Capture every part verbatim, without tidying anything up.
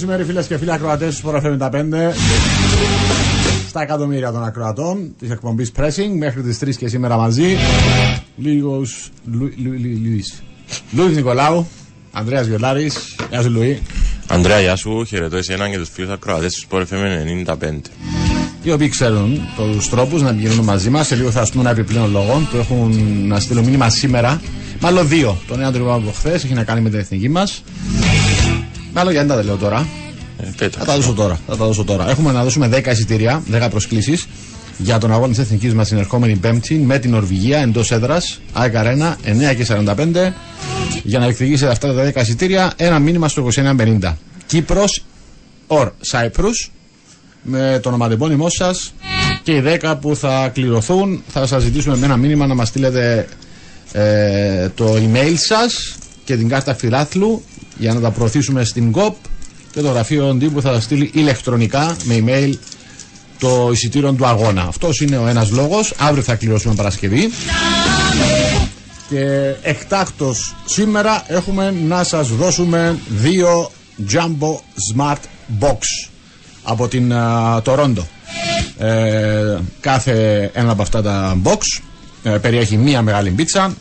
Καλημέρα φίλες και φίλοι ακροατές του Sport εφ εμ πενήντα πέντε στα εκατομμύρια των ακροατών της εκπομπής Pressing μέχρι τις τρεις και σήμερα μαζί Λίγος Λου, Λου, Λου, Λουίς Λουί Νικολάου, Ανδρέας Γελάρης. Γεια σου Λουί. Ανδρέα, γεια σου, χαιρετώ εσένα και τους φίλους ακροατές του Sport εφ εμ ενενήντα πέντε, οι οποίοι ξέρουν τους τρόπους να πηγαίνουν μαζί μας. Σε λίγο θα στείλουμε ένα επιπλέον λόγο που έχουν να στείλουν μήνυμα σήμερα, μάλλον δύο. Τον ένα το είπαμε από χθες, έχει να κάνει με την εθνική μας. Καλό γιατί δεν τα λέω τώρα. Ε, θα, τα δώσω τώρα, θα τα δώσω τώρα. Έχουμε να δώσουμε δέκα εισιτήρια, δέκα προσκλήσεις για τον αγώνα της εθνικής μας την ερχόμενη Πέμπτη με την Ορβηγία εντός έδρας, ΑΕΚ Αρένα, εννιά και σαράντα πέντε. Για να εκδικήσετε αυτά τα δέκα εισιτήρια, ένα μήνυμα στο είκοσι εννιά πενήντα. Κύπρος or Cyprus με το ονοματεπώνυμό σας και οι δέκα που θα κληρωθούν θα σας ζητήσουμε με ένα μήνυμα να μας στείλετε ε, το email σας και την κάρτα φιλάθλου, για να τα προωθήσουμε στην ΚΟΠ και το γραφείο που θα στείλει ηλεκτρονικά με email το εισιτήριο του αγώνα. Αυτός είναι ο ένας λόγος. Αύριο θα κληρώσουμε Παρασκευή. Και εκτάκτος σήμερα έχουμε να σας δώσουμε δύο Jumbo Smart Box από την uh, Τορόντο. Ε, κάθε ένα από αυτά τα box ε, περιέχει μία μεγάλη πίτσα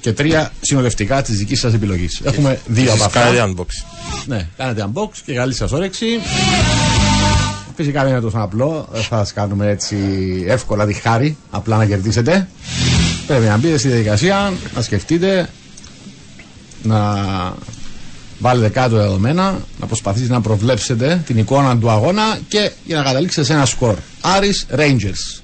και τρία συνοδευτικά της δικής σας επιλογής. Έχουμε δύο από αυτά. Κάνετε unbox. Ναι, κάνετε unbox και καλή σας όρεξη. Φυσικά δεν είναι τόσο απλό. Θα σας κάνουμε έτσι εύκολα τη χάρη, απλά να κερδίσετε. Πρέπει να μπείτε στη διαδικασία, να σκεφτείτε, να βάλετε κάτω δεδομένα, να προσπαθείτε να προβλέψετε την εικόνα του αγώνα και για να καταλήξετε σε ένα σκορ. Aris Rangers.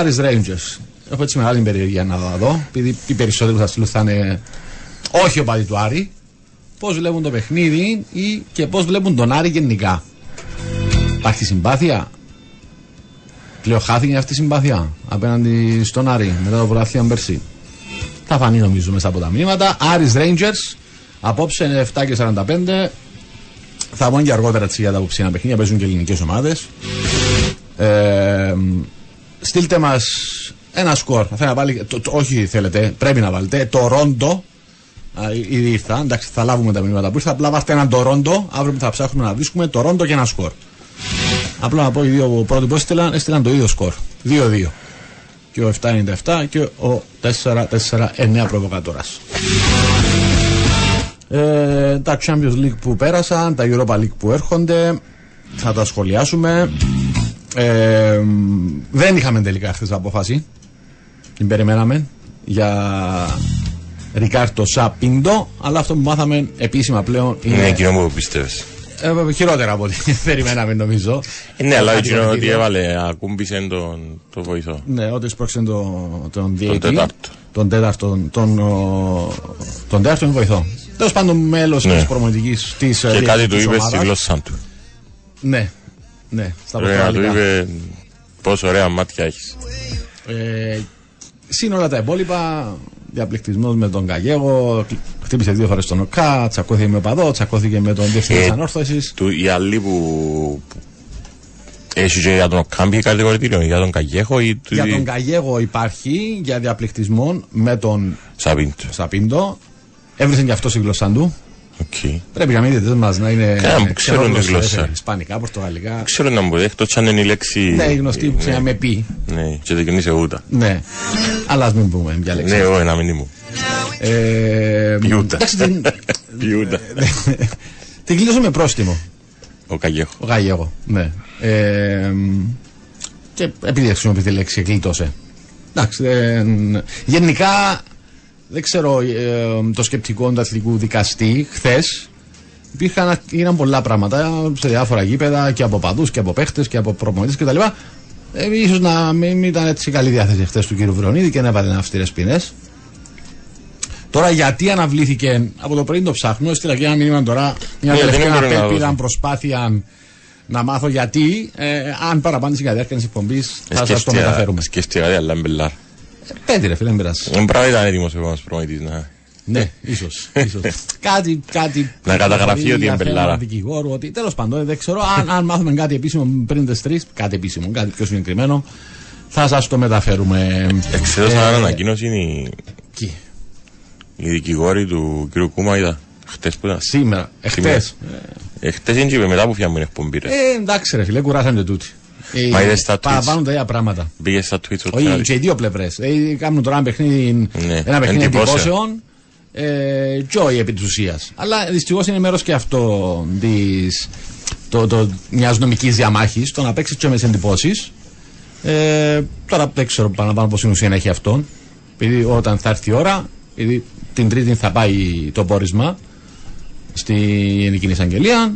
Aris Rangers. Έχω έτσι μεγάλη περιέργεια να δω, επειδή οι περισσότεροι που θα στείλουν θα είναι όχι ο παδί του Άρη, πώς βλέπουν το παιχνίδι ή και πώς βλέπουν τον Άρη γενικά. Υπάρχει συμπάθεια, πλέον χάθηκε αυτή η συμπάθεια απέναντι στον Άρη μετά το πρωτάθλημα πέρσι. Θα φανεί νομίζω μέσα από τα μηνύματα. Aris Rangers, απόψε εφτά και σαράντα πέντε. Θα βγουν και αργότερα έτσι για τα αποψινά παιχνίδια, παίζουν και ελληνικές ομάδες. Ε, στείλτε μας ένα σκορ. Θα βάλει, το, το, όχι θέλετε, πρέπει να βάλετε. Τορόντο. Ήδη ήρθα. Εντάξει, θα λάβουμε τα μηνύματα που ήρθα. Απλά βάστε έναν Τορόντο. Αύριο που θα ψάχνουμε να βρίσκουμε Τορόντο και ένα σκορ. Απλά να πω οι δύο πρώτοι που έστειλαν, έστειλαν το ίδιο σκορ. δύο δύο. Και ο εφτακόσια ενενήντα επτά και ο τετρακόσια σαράντα εννέα προβοκατόρας. Ε, τα Champions League που πέρασαν, τα Europa League που έρχονται. Θα τα σχολιάσουμε. Ε, δεν είχαμε τελικά χθες απόφαση. Την περιμέναμε για Ρικάρντο Σα Πίντο, αλλά αυτό που μάθαμε επίσημα πλέον είναι. Είναι εκείνο που πιστεύεις. Ε, χειρότερα από ό,τι περιμέναμε, νομίζω. Ναι, ε, αλλά εκείνο ότι έβαλε, ακούμπησε τον, τον βοηθό. Ναι, ότι σπρώξε τον, τον διαιτή. Τον τέταρτο. Τον τέταρτο, τον, τον τέταρτο είναι βοηθό. Τέλος πάντων, μέλος ναι. της προμονητικής της. Και κάτι του είπε στη γλώσσα του. Ναι, ναι. Στα Ρέα, του είπε πόσο ωραία μάτια έχεις. Ε, Συν όλα τα υπόλοιπα, διαπληκτισμός με τον Καλιέγο, χτύπησε δύο φορές τον ΟΚΑ, τσακώθηκε με παδό, τσακώθηκε με τον διευθυντή της ανόρθωσης. Οι άλλοι που έχει και για τον ΟΚΑ μπει κατηγορητήριο, για τον Καλιέγο ή... Του... Για τον Καλιέγο υπάρχει για διαπληκτισμό με τον Σα Πίντο. Έβρισε και αυτό η γλώσσα του. Okay. Πρέπει να μην δείτε μας να είναι ξέρω τη γλώσσα. Ισπανικά, πορτογαλικά. Ξέρω να μου δει, εκτός αν είναι η λέξη. Ναι, η γνωστή που ξέρει να με πει. Ναι, και δεν κινείσαι ούτε. Ναι. Αλλά ας μην πούμε μια λέξη. Ναι, εγώ ένα μήνυμα. Πιούτα. Πιούτα. Την κλείσω με πρόστιμο. Ο Καλιέγο. Ο Καλιέγο, ναι. Και επειδή χρησιμοποιεί τη λέξη, κλείτωσε. Εντάξει. Γενικά. Δεν ξέρω ε, το σκεπτικό του αθλητικού δικαστή. Χθες υπήρχαν γίναν πολλά πράγματα σε διάφορα γήπεδα και από παδούς και από παίχτες και από προπονητές κτλ. Ε, ίσως να μην ήταν έτσι καλή διάθεση χθες του κ. Βρονίδη και να έβαλε αυστηρές ποινές. Τώρα γιατί αναβλήθηκε από το πρωί το ψάχνω, έστειλα και ένα μήνυμα τώρα. Μια τελευταία απέλπιδα προσπάθεια να μάθω γιατί. Ε, αν παραπάντησε κατά τη διάρκεια τη εκπομπή θα σας το μεταφέρουμε. Σκέφτηκα αλλά μπελάρ. Πέντε ρε φίλε, μην περάσεις. Μπράβο, ήταν έτοιμος ο επόμενος προμονητής να... Ναι, ίσως, ίσως. Κάτι, κάτι... Να καταγραφεί ότι εμπελάρα. Τέλος πάντων, δεν ξέρω, αν, αν μάθουμε κάτι επίσημο πριν τις τρεις, κάτι επίσημο, κάτι πιο συγκεκριμένο, θα σας το μεταφέρουμε. Εξέδωσαν ε, ε, ανακοίνωση είναι η... Κι. Οι δικηγόροι του κ. Κούμα είδα. Χτες που ήταν. Σήμερα, εχτες. Εχτες είναι και μετά που φιάμε είναι εκπομπή ρε. Ε, εντάξει ρε φίλε, κουράσαμε τούτοι. Παραπάνω τα ίδια πράγματα. Πήγε στα Twitter. Όχι, και οι δύο πλευρές. Κάνουν τώρα ένα παιχνίδι εντυπώσεων και όχι επί της ουσίας. Αλλά δυστυχώς είναι μέρος και αυτό μιας νομικής διαμάχης. Το να παίξει και με τις εντυπώσεις. Τώρα δεν ξέρω παραπάνω πόση ουσία έχει αυτό. Επειδή όταν θα έρθει η ώρα, την Τρίτη θα πάει το πόρισμα στην Γενική Εισαγγελία.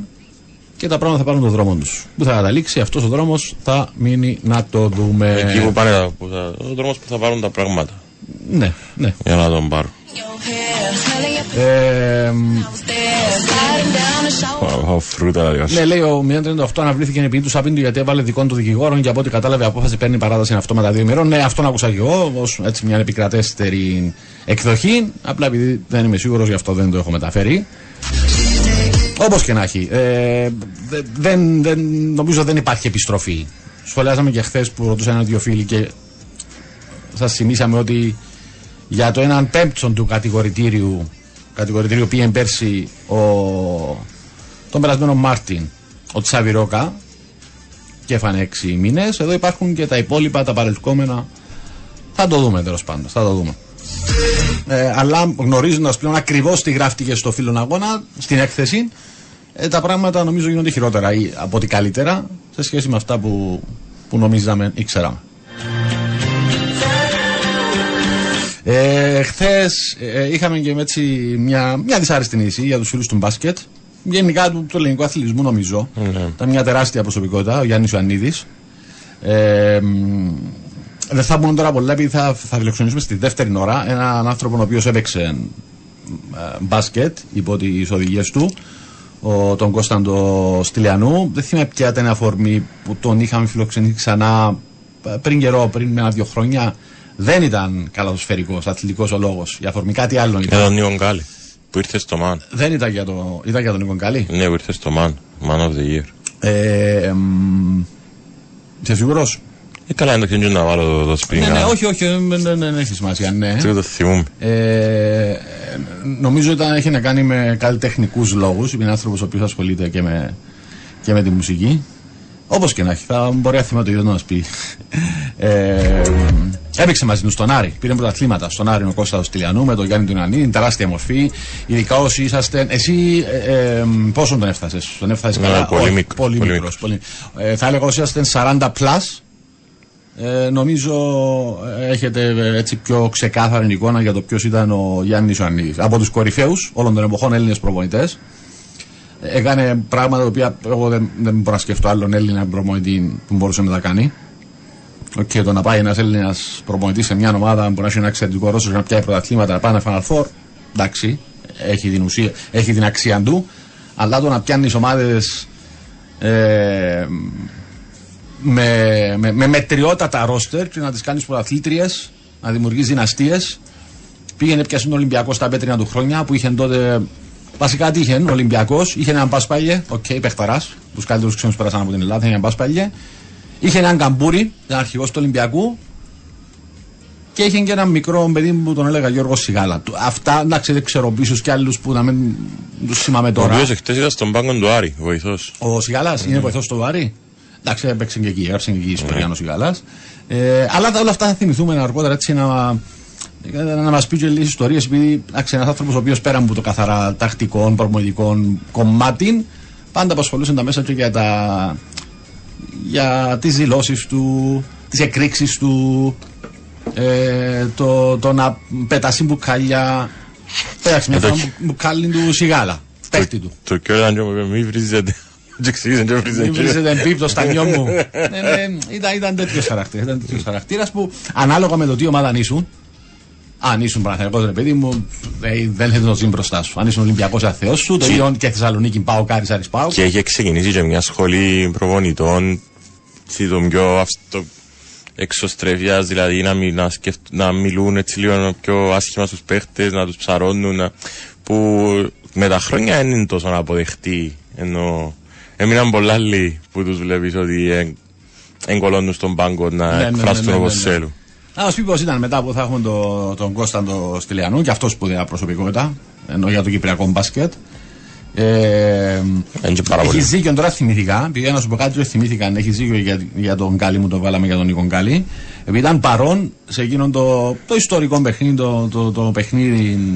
Και τα πράγματα θα πάρουν τον δρόμο τους. Πού θα καταλήξει αυτός ο δρόμος θα μείνει να το δούμε. Εκεί που πάνε τα, που θα, ο δρόμος που θα πάρουν τα πράγματα. Ναι, ναι. Για να τον πάρω. Ε, φρούτα, ναι, λέει ο μηδέν τριάντα οκτώ αναβλήθηκε επειδή του Σαπίντου γιατί έβαλε δικών του δικηγόρων και από ό,τι κατάλαβε η απόφαση παίρνει παράταση αυτόματα δύο ημερών. Ναι, αυτόν άκουσα και εγώ ως έτσι μια επικρατέστερη εκδοχή. Απλά επειδή δεν είμαι σίγουρος γι' αυτό δεν το έχω μεταφέρει. Όπως και να έχει, ε, δεν, δεν, νομίζω δεν υπάρχει επιστροφή. Σχολιάζαμε και χθες που ρωτούσαν ένα-δύο φίλοι και σας θυμήσαμε ότι για το έναν πέμπτον του κατηγορητήριου, κατηγορητήριου πήγαινε πέρσι ο, τον περασμένο Μάρτιν, ο Τσαβιρόκα και έφανε έξι μήνες. Εδώ υπάρχουν και τα υπόλοιπα, τα παρελκόμενα. Θα το δούμε τέλος πάντων, θα το δούμε. Ε, αλλά γνωρίζοντας πλέον ακριβώς τι γράφτηκε στο Φίλον Αγώνα, στην έκθεση, ε, τα πράγματα νομίζω γίνονται χειρότερα ή από ό,τι καλύτερα σε σχέση με αυτά που, που νομίζαμε ή ξέραμε. Ε, χθες ε, είχαμε και έτσι μια, μια δυσάρεστη νήση για τους φίλους του μπάσκετ. Γενικά του ελληνικού αθλητισμού νομίζω. Mm-hmm. Ήταν μια τεράστια προσωπικότητα, ο Γιάννης Ιωαννίδης. Ε, ε, Δεν θα μπουν τώρα πολλά επειδή θα, θα φιλοξενήσουμε στη δεύτερη ώρα έναν άνθρωπο ο οποίος έπαιξε ε, μπάσκετ υπό τις οδηγίες του, ο, τον Κώσταντο Στυλιανού. Δεν θυμάμαι ποια ήταν η αφορμή που τον είχαμε φιλοξενήσει ξανά πριν καιρό, πριν με ένα-δύο χρόνια. Δεν ήταν καλαθοσφαιρικός, αθλητικός ο λόγος. Η αφορμή κάτι άλλο ήταν. Για τον Νίκο Γκάλη που ήρθε στο Μαν. Δεν ήταν για, το, ήταν για τον Νίκο Γκάλη. Ναι, που ήρθε στο Μαν. Man of the year. Ε, ε, είσαι σίγουρος? Ε, καλά είναι το καινούριο να βάλω το, το σπίτι. Ναι, ναι, όχι, όχι, δεν έχει σημασία, ναι. Τι το θυμούμε. Ε, νομίζω ότι έχει να κάνει με καλλιτεχνικούς λόγους. Είναι άνθρωπος ο οποίος ασχολείται και με, και με τη μουσική. Όπως και να έχει, θα μπορεί να θυμάμαι το ίδιο να μας πει. Ε, έπαιξε μαζί του στον Άρη. Πήρε πρωταθλήματα στον Άρη ο Κώστας Στυλιανού με τον Γιάννη του Ιωαννίδη. Είναι τεράστια μορφή. Ειδικά όσοι είσαστε. Εσύ ε, ε, πόσο τον έφτασες? Τον έφτασες καλά? Πολύ μικρός. Θα έλεγα όσοι είσαστε σαράντα πλας. Ε, νομίζω έχετε έτσι πιο ξεκάθαρη εικόνα για το ποιος ήταν ο Γιάννης Ιωαννίδης. Από τους κορυφαίους όλων των εποχών Έλληνες προπονητές. Έκανε πράγματα τα οποία εγώ δεν, δεν μπορώ να σκεφτώ άλλον Έλληνα προπονητή που μπορούσε να τα κάνει. Και το να πάει ένας Έλληνας προπονητής σε μια ομάδα που να έχει ένα εξαιρετικό ρόστερ, να πιάει πρωταθλήματα, να πάει ένα Final Four, εντάξει, έχει την, ουσία, έχει την αξία του. Αλλά το να πιάνει ομάδες ε, με, με, με μετριότατα ρόστερ και να τις κάνεις πρωταθλήτριες, να δημιουργείς δυναστείες. Πήγαινε πια στον Ολυμπιακό στα πέτρινα του χρόνια που είχε τότε. Βασικά τι είχε, ο Ολυμπιακός, είχε έναν Πασπαλιέ, οκ, okay, παιχταράς, τους καλύτερους ξένους πέρασαν από την Ελλάδα, είχε έναν Πασπαλιέ, είχε έναν Καμπούρη, ήταν αρχηγός του Ολυμπιακού και είχε και έναν μικρό παιδί που τον έλεγα Γιώργο Σιγάλα. Αυτά, εντάξει, δεν ξέρω πίσω κι άλλους που να μην τους σημαμαι τώρα. Ο οποίος εχθές ήταν στον πάγκο του Άρη, βοηθός. Ο Σιγάλας mm. είναι βοηθός του Άρη. Εντάξει, έπαιξε και εκεί, έγραψε και εκεί ιστορία ο Σιγάλας. Ε, αλλά όλα αυτά θα θυμηθούμε αργότερα έτσι να. Να μας πει και λίγες ιστορίες, επειδή ένας άνθρωπος ο οποίος πέραν από το καθαρά τακτικών, προπονητικών κομμάτιν, πάντα απασχολούσε τα μέσα του για, τα... για τις δηλώσεις του, τις εκρήξεις του, ε, το, το να πετάσει μπουκάλια. Πέταξε μια φορά μπουκάλι του Σιγάλα, παίκτη του. Το κιόλα να μην βρίζεται. Μην βρίζετε εμπίπτω στα νιό μου. Ήταν τέτοιος χαρακτήρας που ανάλογα με το τι ομάδα νήσουν. Αν ήσουν Παναθηναϊκός, ρε παιδί μου, δεν θα το ζει μπροστά σου. Αν ήσουν Ολυμπιακός, αθεός σου, το ίδιο και Θεσσαλονίκη, πάω, Κάρις, Άρης, πάω. Και έχει ξεκινήσει και μια σχολή προπονητών, των πιο αυστο... εξωστρεφιάς, δηλαδή να, μι... να, σκεφ... να μιλούν έτσι λίγο πιο άσχημα στους παίχτες, να τους ψαρώνουν, να... που με τα χρόνια δεν είναι τόσο αποδεχτοί. Ενώ έμειναν πολλά άλλοι που τους βλέπεις ότι ε... εγκολώνουν στον πάγκο να ναι, εκφράσουν ναι, ναι, όπως ναι, ναι, ναι. θέλουν. Να μας πει πως ήταν μετά που θα έχουμε το, τον Κώστα τον Στυλιανού και αυτό σπουδαία προσωπικότητα, ενώ για το κυπριακό μπάσκετ. Ε, έχει ζήκιο τώρα θυμηθήκα, πήγα να σου πω κάτι που θυμήθηκαν, έχει ζήκιο για, για τον Γκάλη μου, το βάλαμε για τον Νίκο Γκάλη. Επειδή ήταν παρόν σε εκείνον το, το ιστορικό παιχνίδι, το, το, το παιχνίδι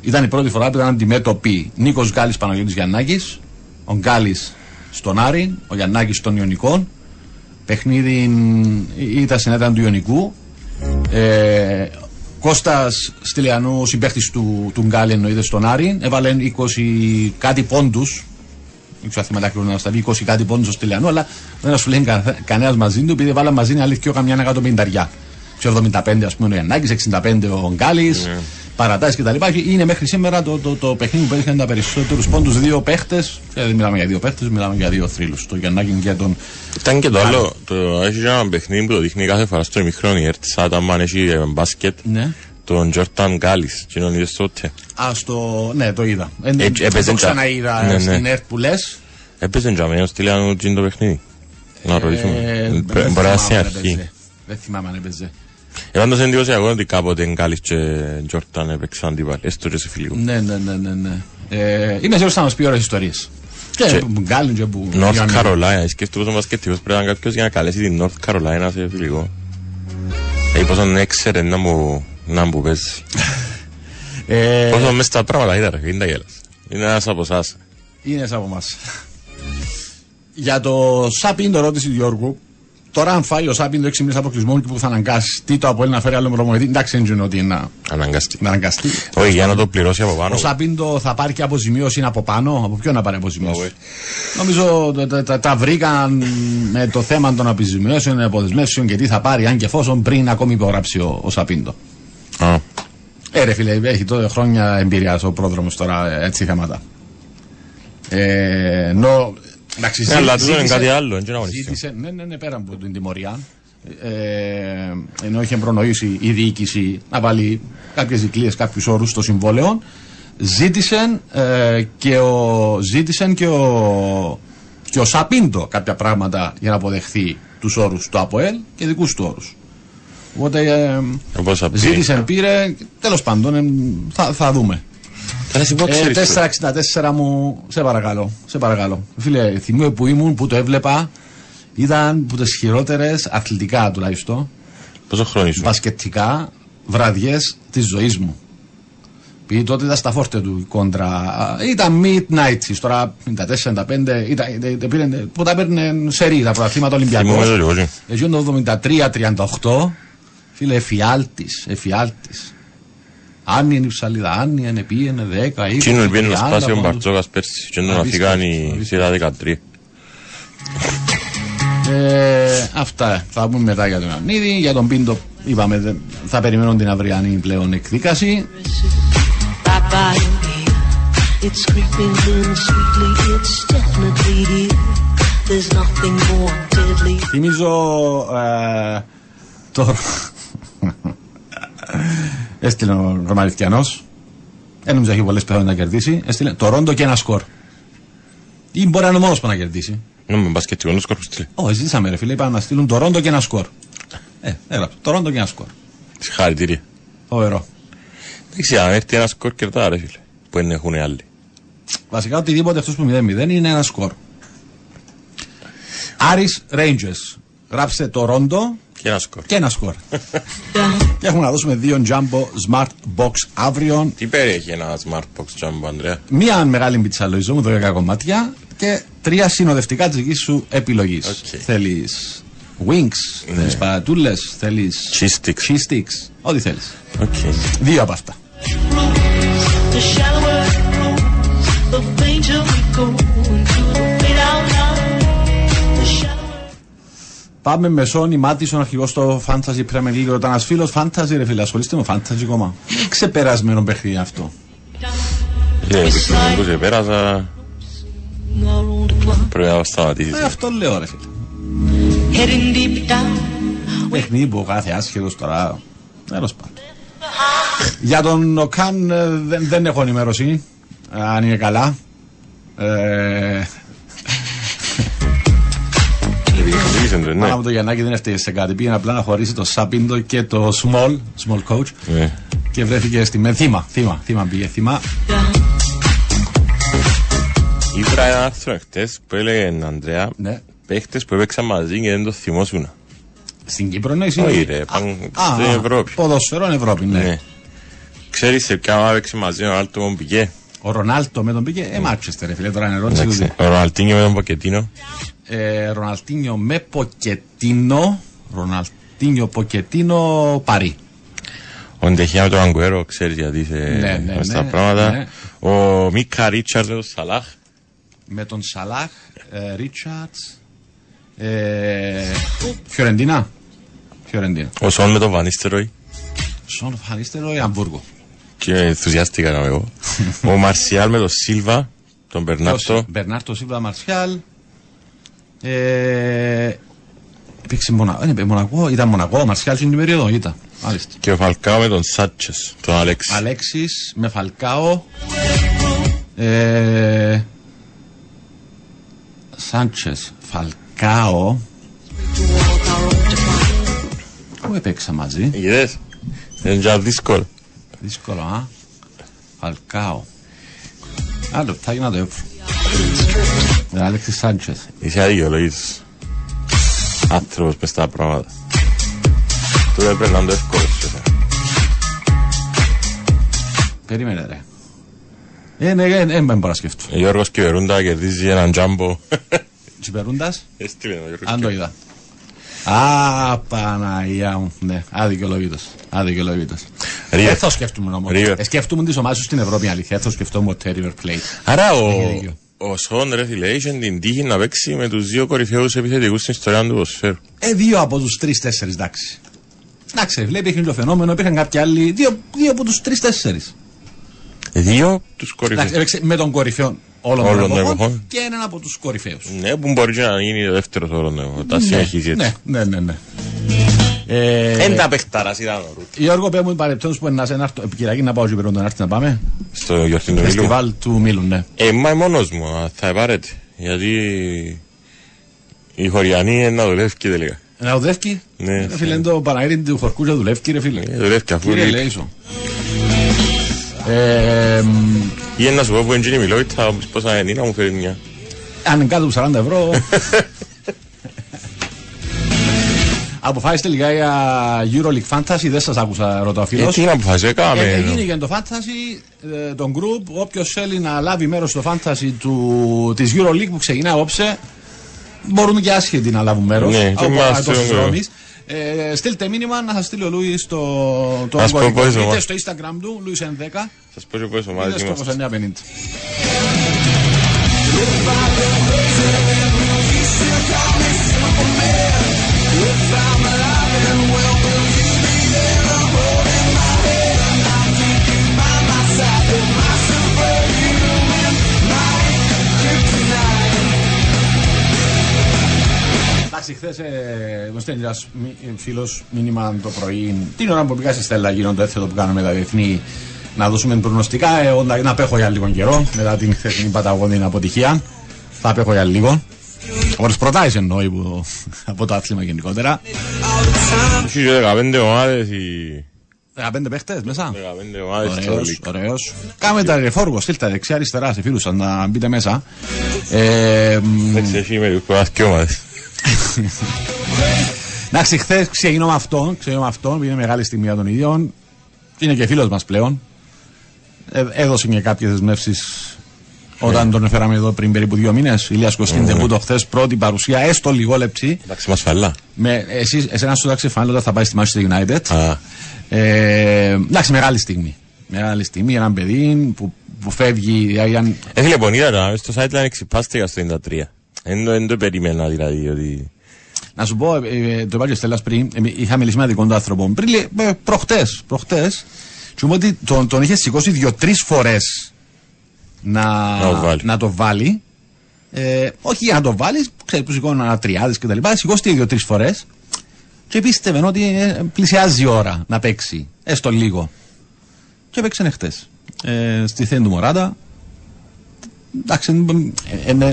ήταν η πρώτη φορά που ήταν αντιμέτωποι Νίκος Γκάλης, Παναγήτης Γιαννάκης, ο Γκάλης στον Άρη, ο Γιαννάκης στον Ιονικό. Παιχνίδι ή τα συνέδρα του Ιονικού. Ε, Κώστας Στυλιανού, συμπαίχτης του, του Γκάλη, εννοείται στον Άρη, έβαλε είκοσι κάτι πόντους. Δεν ξέρω αν θυμάμαι τα είκοσι κάτι πόντους ο Στυλιανού, αλλά δεν σου λέει κα, κανένας μαζί του, επειδή βάλα μαζί είναι αλήθεια καμιά εκατόν πενήντα. Ξέρω εβδομήντα πέντε ας πούμε ο Ιαννάκης, εξήντα πέντε ο Γκάλης, yeah. παρατάσεις κτλ. Είναι μέχρι σήμερα το, το, το παιχνίδι που έδειχναν τα περισσότερους πόντους, δύο παίχτες. Δεν μιλάμε για δύο παίχτες, μιλάμε για δύο θρύλους. Το Γιαννάκη και τον. Ήταν και το άλλο. Έχει ένα παιχνίδι που το δείχνει κάθε φορά στο ημιχρόνιο. Έρθει σαν τα μάνα, έχει μπάσκετ. Τον Τζόρνταν Γκάλης. Τι νόμιζε τότε. Α το. Ναι, το είδα. Το ξαναείδα στην ΕΡΤ που λες. Έπαιζε τζαμένο, στείλαν το παιχνίδι. Να ρωτήσουμε. Μπορεί να σε αρχή. Δεν θυμάμαι αν έπαιζε. Επάντως εντυπωσιακό ότι κάποτε Γκάλης και Τζόρνταν έπαιξαν αντίπαλοι, έστω και σε φιλικό. Ναι, ναι, ναι, ναι. Ε, είμαι σίγουρος θα μας πει ωραίες ιστορίες. Και Γκάλης και που... North Carolina, σκέφτομαι πως πρέπει να είναι κάποιος για να καλέσει την North Carolina σε φιλικό. Δηλαδή πόσο δεν έξερε να μου παίζει. Πόσο μέσα στα πράγματα ήταν, δεν τα γέλασε. Είναι ένας από εσάς. Είναι ένας από εμάς. Για το Σα Πίντο ερώτηση του Γιώργου. Τώρα, αν φάει ο Σα Πίντο έξι μήνες αποκλεισμών και που θα αναγκαστεί το Αποέλ να φέρει άλλο προπονητή, εντάξει, δεν είναι ότι να αναγκαστεί. Όχι, για να το πληρώσει από πάνω. Ο Σα Πίντο θα πάρει και αποζημίωση από πάνω. Από ποιον να πάρει αποζημίωση. Νομίζω τα βρήκαν με το θέμα των αποζημιώσεων, αποδεσμεύσεων και τι θα πάρει, αν και εφόσον πριν ακόμη υπογράψει ο Σα Πίντο. Ε, ρε φίλε, έχει τότε χρόνια εμπειρία ο πρόδρομος τώρα έτσι θέματα. Ενώ. Εντάξει, ναι, αλλά τούτο είναι κάτι άλλο. Ζήτησε, ναι, ναι, ναι, πέρα από την τιμωρία. Ε, ενώ είχε προνοήσει η διοίκηση να βάλει κάποιες δικλείες, κάποιους όρους στο συμβόλαιο, ζήτησαν ε, και ο, ζήτησαν και ο, και ο Σα Πίντο κάποια πράγματα για να αποδεχθεί τους όρους του ΑΠΟΕΛ και δικούς του όρους. Οπότε ε, ζήτησαν, πήρε, τέλος πάντων, ε, θα, θα δούμε. τέσσερα εξήντα τέσσερα μου, σε παρακαλώ, σε παρακαλώ. Φίλε, θυμούμαι που ήμουν, που το έβλεπα, ήταν που τις χειρότερες αθλητικά τουλάχιστον. Πόσο χρόνο ήσουν. Μπασκετικά βραδιές της ζωής μου. Ή τότε ήταν στα φόρτε του κόντρα. Ήταν midnight, τώρα τα τέσσερα πέντε, ήταν που τα παίρνουν σερί τα πρωταθλήματα Ολυμπιακός. Εγιόν το εβδομήντα τρία τριάντα οκτώ, φίλε, εφιάλτης, εφιάλτης. Αν είναι η ψαλίδα, αν είναι πήγαινε δέκα, είκοσι. Κίνον πήγαινε να σπάσει ο Μπαρτζόκας πέρσι και να φύγει κάνει σειρά δεκατρία. Ε, αυτά θα πούμε μετά για τον Ιωαννίδη. Για τον Πίντο είπαμε θα περιμένουν την αυριανή πλέον εκδίκαση. Θυμίζω ε, το έστειλε ο Ρωμαριστιανός, δεν νομίζω έχει πολλές πιθανότητες να κερδίσει, έστειλε Τορόντο και ένα σκορ ή μπορεί να είναι ο μόνος που να κερδίσει. Νομίζω μπασκετικό σκορ που στείλει. Όχι, ζητήσαμε ρε φίλε, είπαν να στείλουν Τορόντο και ένα σκορ. Ε, έγραψε, Τορόντο και ένα σκορ. Συγχαρητήρια. Φοβερό. Εντάξει, αν έρθει ένα σκορ κερδά ρε φίλε, που δεν έχουν οι άλλοι. Βασικά οτιδήποτε αυτός που μηδέν μηδέν είναι ένα σκορ. Aris Rangers, γράψε Τορόντο και ένα σκορ. Και ένα σκορ. Και έχουμε να δώσουμε δύο Jumbo Smart Box αύριο. Τι περιέχει ένα Smart Box Jumbo, Ανδρέα? Μία μεγάλη μπιτσα Λοϊζό μου, δώδεκα κομμάτια και τρία συνοδευτικά της δικής σου επιλογής. Okay. Θέλεις wings, ναι, θέλεις παρατούλες, θέλεις cheese sticks, cheese sticks, ό,τι θέλεις. Okay. Δύο από αυτά. Πάμε με Σόνι Μάτισον, αρχηγός στο Fantasy Premier League. Όταν ένας φίλος Fantasy, ρε φίλε, ασχολείστε με Fantasy ακόμα. Ξεπερασμένο παιχνίδι αυτό. Ναι, επειδή ξεπέρασα, πρέπει να σταματήσεις. Αυτό λέω, ρε φίλε. Παιχνίδι που κάθε άσχετος τώρα, τέλος πάντων. Για τον Οκάν δεν έχω ενημέρωση, αν είναι καλά. Πάνω από το Γιαννάκη δεν έφταιγε σε κάτι. Πήγαινε απλά να χωρίσει το Σα Πίντο και το small, small coach yeah. Και βρέθηκε στη μεθύμα. Θύμα, θύμα πήγε, θύμα. Ήβρα ένα άρθρο χτες που έλεγε Ανδρέα, ναι, παίχτες που έπαιξαν μαζί και δεν το θυμόσουν. Στην Κύπρο ναι, εσύ. Όχι ρε, πάνω στην Ευρώπη. Ποδοσφαιρών Ευρώπη, ναι, ναι. Ξέρεις σε ποια έπαιξε μαζί με τον Ρονάλντο με τον Πικέ? Ο Ρονάλντο με τον Πικέ, ε, Μάρτσεστερ, ρε φίλε, τώρα είναι ερώτηση. Ο Ροναλντίνιο με τον Ποκετίνο. Ε, Ροναλντίνιο με Ποκετίνο. Ροναλντίνιο Ποκετίνο Παρί. Ο Ντεχεία με τον Αγκουέρο, ξέρεις γιατί είσαι ναι, ναι, μες ναι, τα πράγματα. Ναι. Ο Μίκα Ρίτσαρτ με τον Σαλάχ. Με τον Σαλάχ, ε, Ρίτσαρτ. Ε, Φιωρεντίνα. Φιωρεντίνα. Ο Σον με τον Βανίστεροι. Σον Βανίστεροι, Αμβούργο. Και ενθουσιάστηκα να εγώ. Ο Μαρσιάλ με τον Σίλβα, τον Μπερνάρτο. Μπερνάρτο Σίλβα Μαρσιάλ. Ε, υπήρξε Μονακό, ήταν Μονακό, ο Μαρσιάλ στην περίοδο, ήταν. Μάλιστα. Και ο Φαλκάο με τον Σάτσες, τον Αλέξη. Αλέξης με Φαλκάο. Ε, Σάντσες, Φαλκάο. Πού έπαιξα μαζί? Είδες, είναι για δύσκολο. Δύσκολο, α. Φαλκάο. Άλλο, θα γίνει να το έπρεπε. Αλέξη Σάντσες. Είσαι αδικαιολογής. Άνθρωπος μες τα πράγματα. Του δεν πρέπει να είναι το εύκολο. Περίμενε ρε. Ε, ναι, δεν μπορώ να σκεφτώ. Ο Γιώργος Κιβερούντα κερδίζει έναν τζάμπο. Κιβερούντας? Έστειλε ο Γιώργος. Αν το είδα. Α, Παναγιά μου. Ναι, αδικαιολογήτως. Αδικαιολογήτως. Δεν θα σκεφτούμε όμως. Σκεφτούμε τις ομάδες στην Ευρώπη αλήθεια. Θα σκεφτούμε το River Plate. Άρα ο... Ο Σον ρε φίλε είχε την τύχη να παίξει με τους δύο κορυφαίους επιθετικούς στην ιστορία του ποδοσφαίρου. Ε, δύο από τους τρεις-τέσσερις, εντάξει. Εντάξει ρε φίλε, υπήρχε το φαινόμενο, υπήρχαν κάποιοι άλλοι, δύο, δύο από τους τρεις-τέσσερις. Δύο τους κορυφαίους. Εντάξει, με τον κορυφαίο όλων, όλων των εποχών και έναν από τους κορυφαίους. Ναι, που μπορεί να γίνει ο δεύτερος όλων των εποχών, τα συνεχίζει έτσι. Ναι, ναι, ναι. Εν τα παιχτάρα, σειρά ο Ρούτ. Γιώργο, πέ μου παρεπτώνους που ένας ένα κυράκι να πάω και περνούν τον Άρτη να πάμε. Στο γιορτινό Μήλου. Φεστιβάλ του Μήλου, ναι. Ε, μα μόνος μου, θα επάρετε. Γιατί η χωριανή να δουλεύει τελικά. Να δουλεύει? Ναι. Φίλε, το Παναγίτη του Χορκού να δουλεύει, ρε φίλε. Δουλεύει αφού είναι. Κύριε Λέησο. Ή ένας εγώ που έγινε μιλόι, θα μου πω σαν ενίνα μου φέρει μια. Αν είναι κάτω από σαράντα ευρώ. Αποφάσισε τελικά για Euroleague Fantasy, δεν σας άκουσα ρωτοαφιλώς. Ε, τι να αποφάσισε, κάμε. Ε, έγινε για το Fantasy, ε, τον group, όποιος θέλει να λάβει μέρος στο Fantasy του, της Euroleague που ξεκινά απόψε, μπορούν και άσχετοι να λάβουν μέρος. Ναι, και μας Ε, στείλτε μήνυμα να σας στείλει ο Λούις στο το είτε στο Instagram του, Λούις εν δέκα. Σας πω και πόσο μαζί στο είκοσι εννιά πενήντα. Χθες ε, μου στέλνει ένας φίλος μήνυμα το πρωί. Την ώρα που πήγα στη Στέλλα γίνονται έθετο που κάνουμε τα διεθνή, να δώσουμε προγνωστικά. Ε, όντα, να απέχω για λίγο καιρό μετά την χθεσινή παταγωνία αποτυχία. Θα απέχω για λίγο. Ωρες προτάσεις εννοώ υπο, από το άθλημα γενικότερα. Έχει δεκαπέντε ομάδες ή. δεκαπέντε παίχτες μέσα. Ωραίος, ωραίος. Κάμε τα ρεφόργο, στείλτε δεξιά αριστερά σε φίλους να μπείτε μέσα. Εντάξει, έχει με δύο ομάδες. Εντάξει, χθες ξεκινώ με αυτόν, είναι μεγάλη στιγμή των ίδιων. Είναι και φίλος μας πλέον. Ε, έδωσε και κάποιες δεσμεύσεις όταν τον έφεραμε εδώ πριν περίπου δύο μήνες. Ηλίας Κωστίντε Βούτο, χθες πρώτη παρουσία, έστω λιγόλεψη. Εντάξει, μας φαλά. Εσένα σου εντάξει, φαλά όταν θα πάει στη Manchester United. Εντάξει, μεγάλη στιγμή. Μεγάλη στιγμή, έναν παιδί που, που φεύγει. Έχει λεπονίδα, στο site ήταν εξυπάστηκα στο ενενήντα τρία. Δεν το περίμενα δηλαδή ότι... Να σου πω, ε, το είπα Στέλλας πριν, ε, είχα μιλήσει με έναν δικό του άνθρωπο πριν, ε, προχτές, προχτές, και μου ότι τον, τον είχε σηκώσει δύο-τρεις φορές να, να, να το βάλει, ε, όχι για να το βάλεις, ξέρεις που σηκώνουν ανατριάδες κτλ, σηκώστηκε δύο-τρεις φορές και πίστευε ότι ε, πλησιάζει η ώρα να παίξει, έστω λίγο, και παίξανε χτες, ε, στη θέση του Μωράτα. Εντάξει,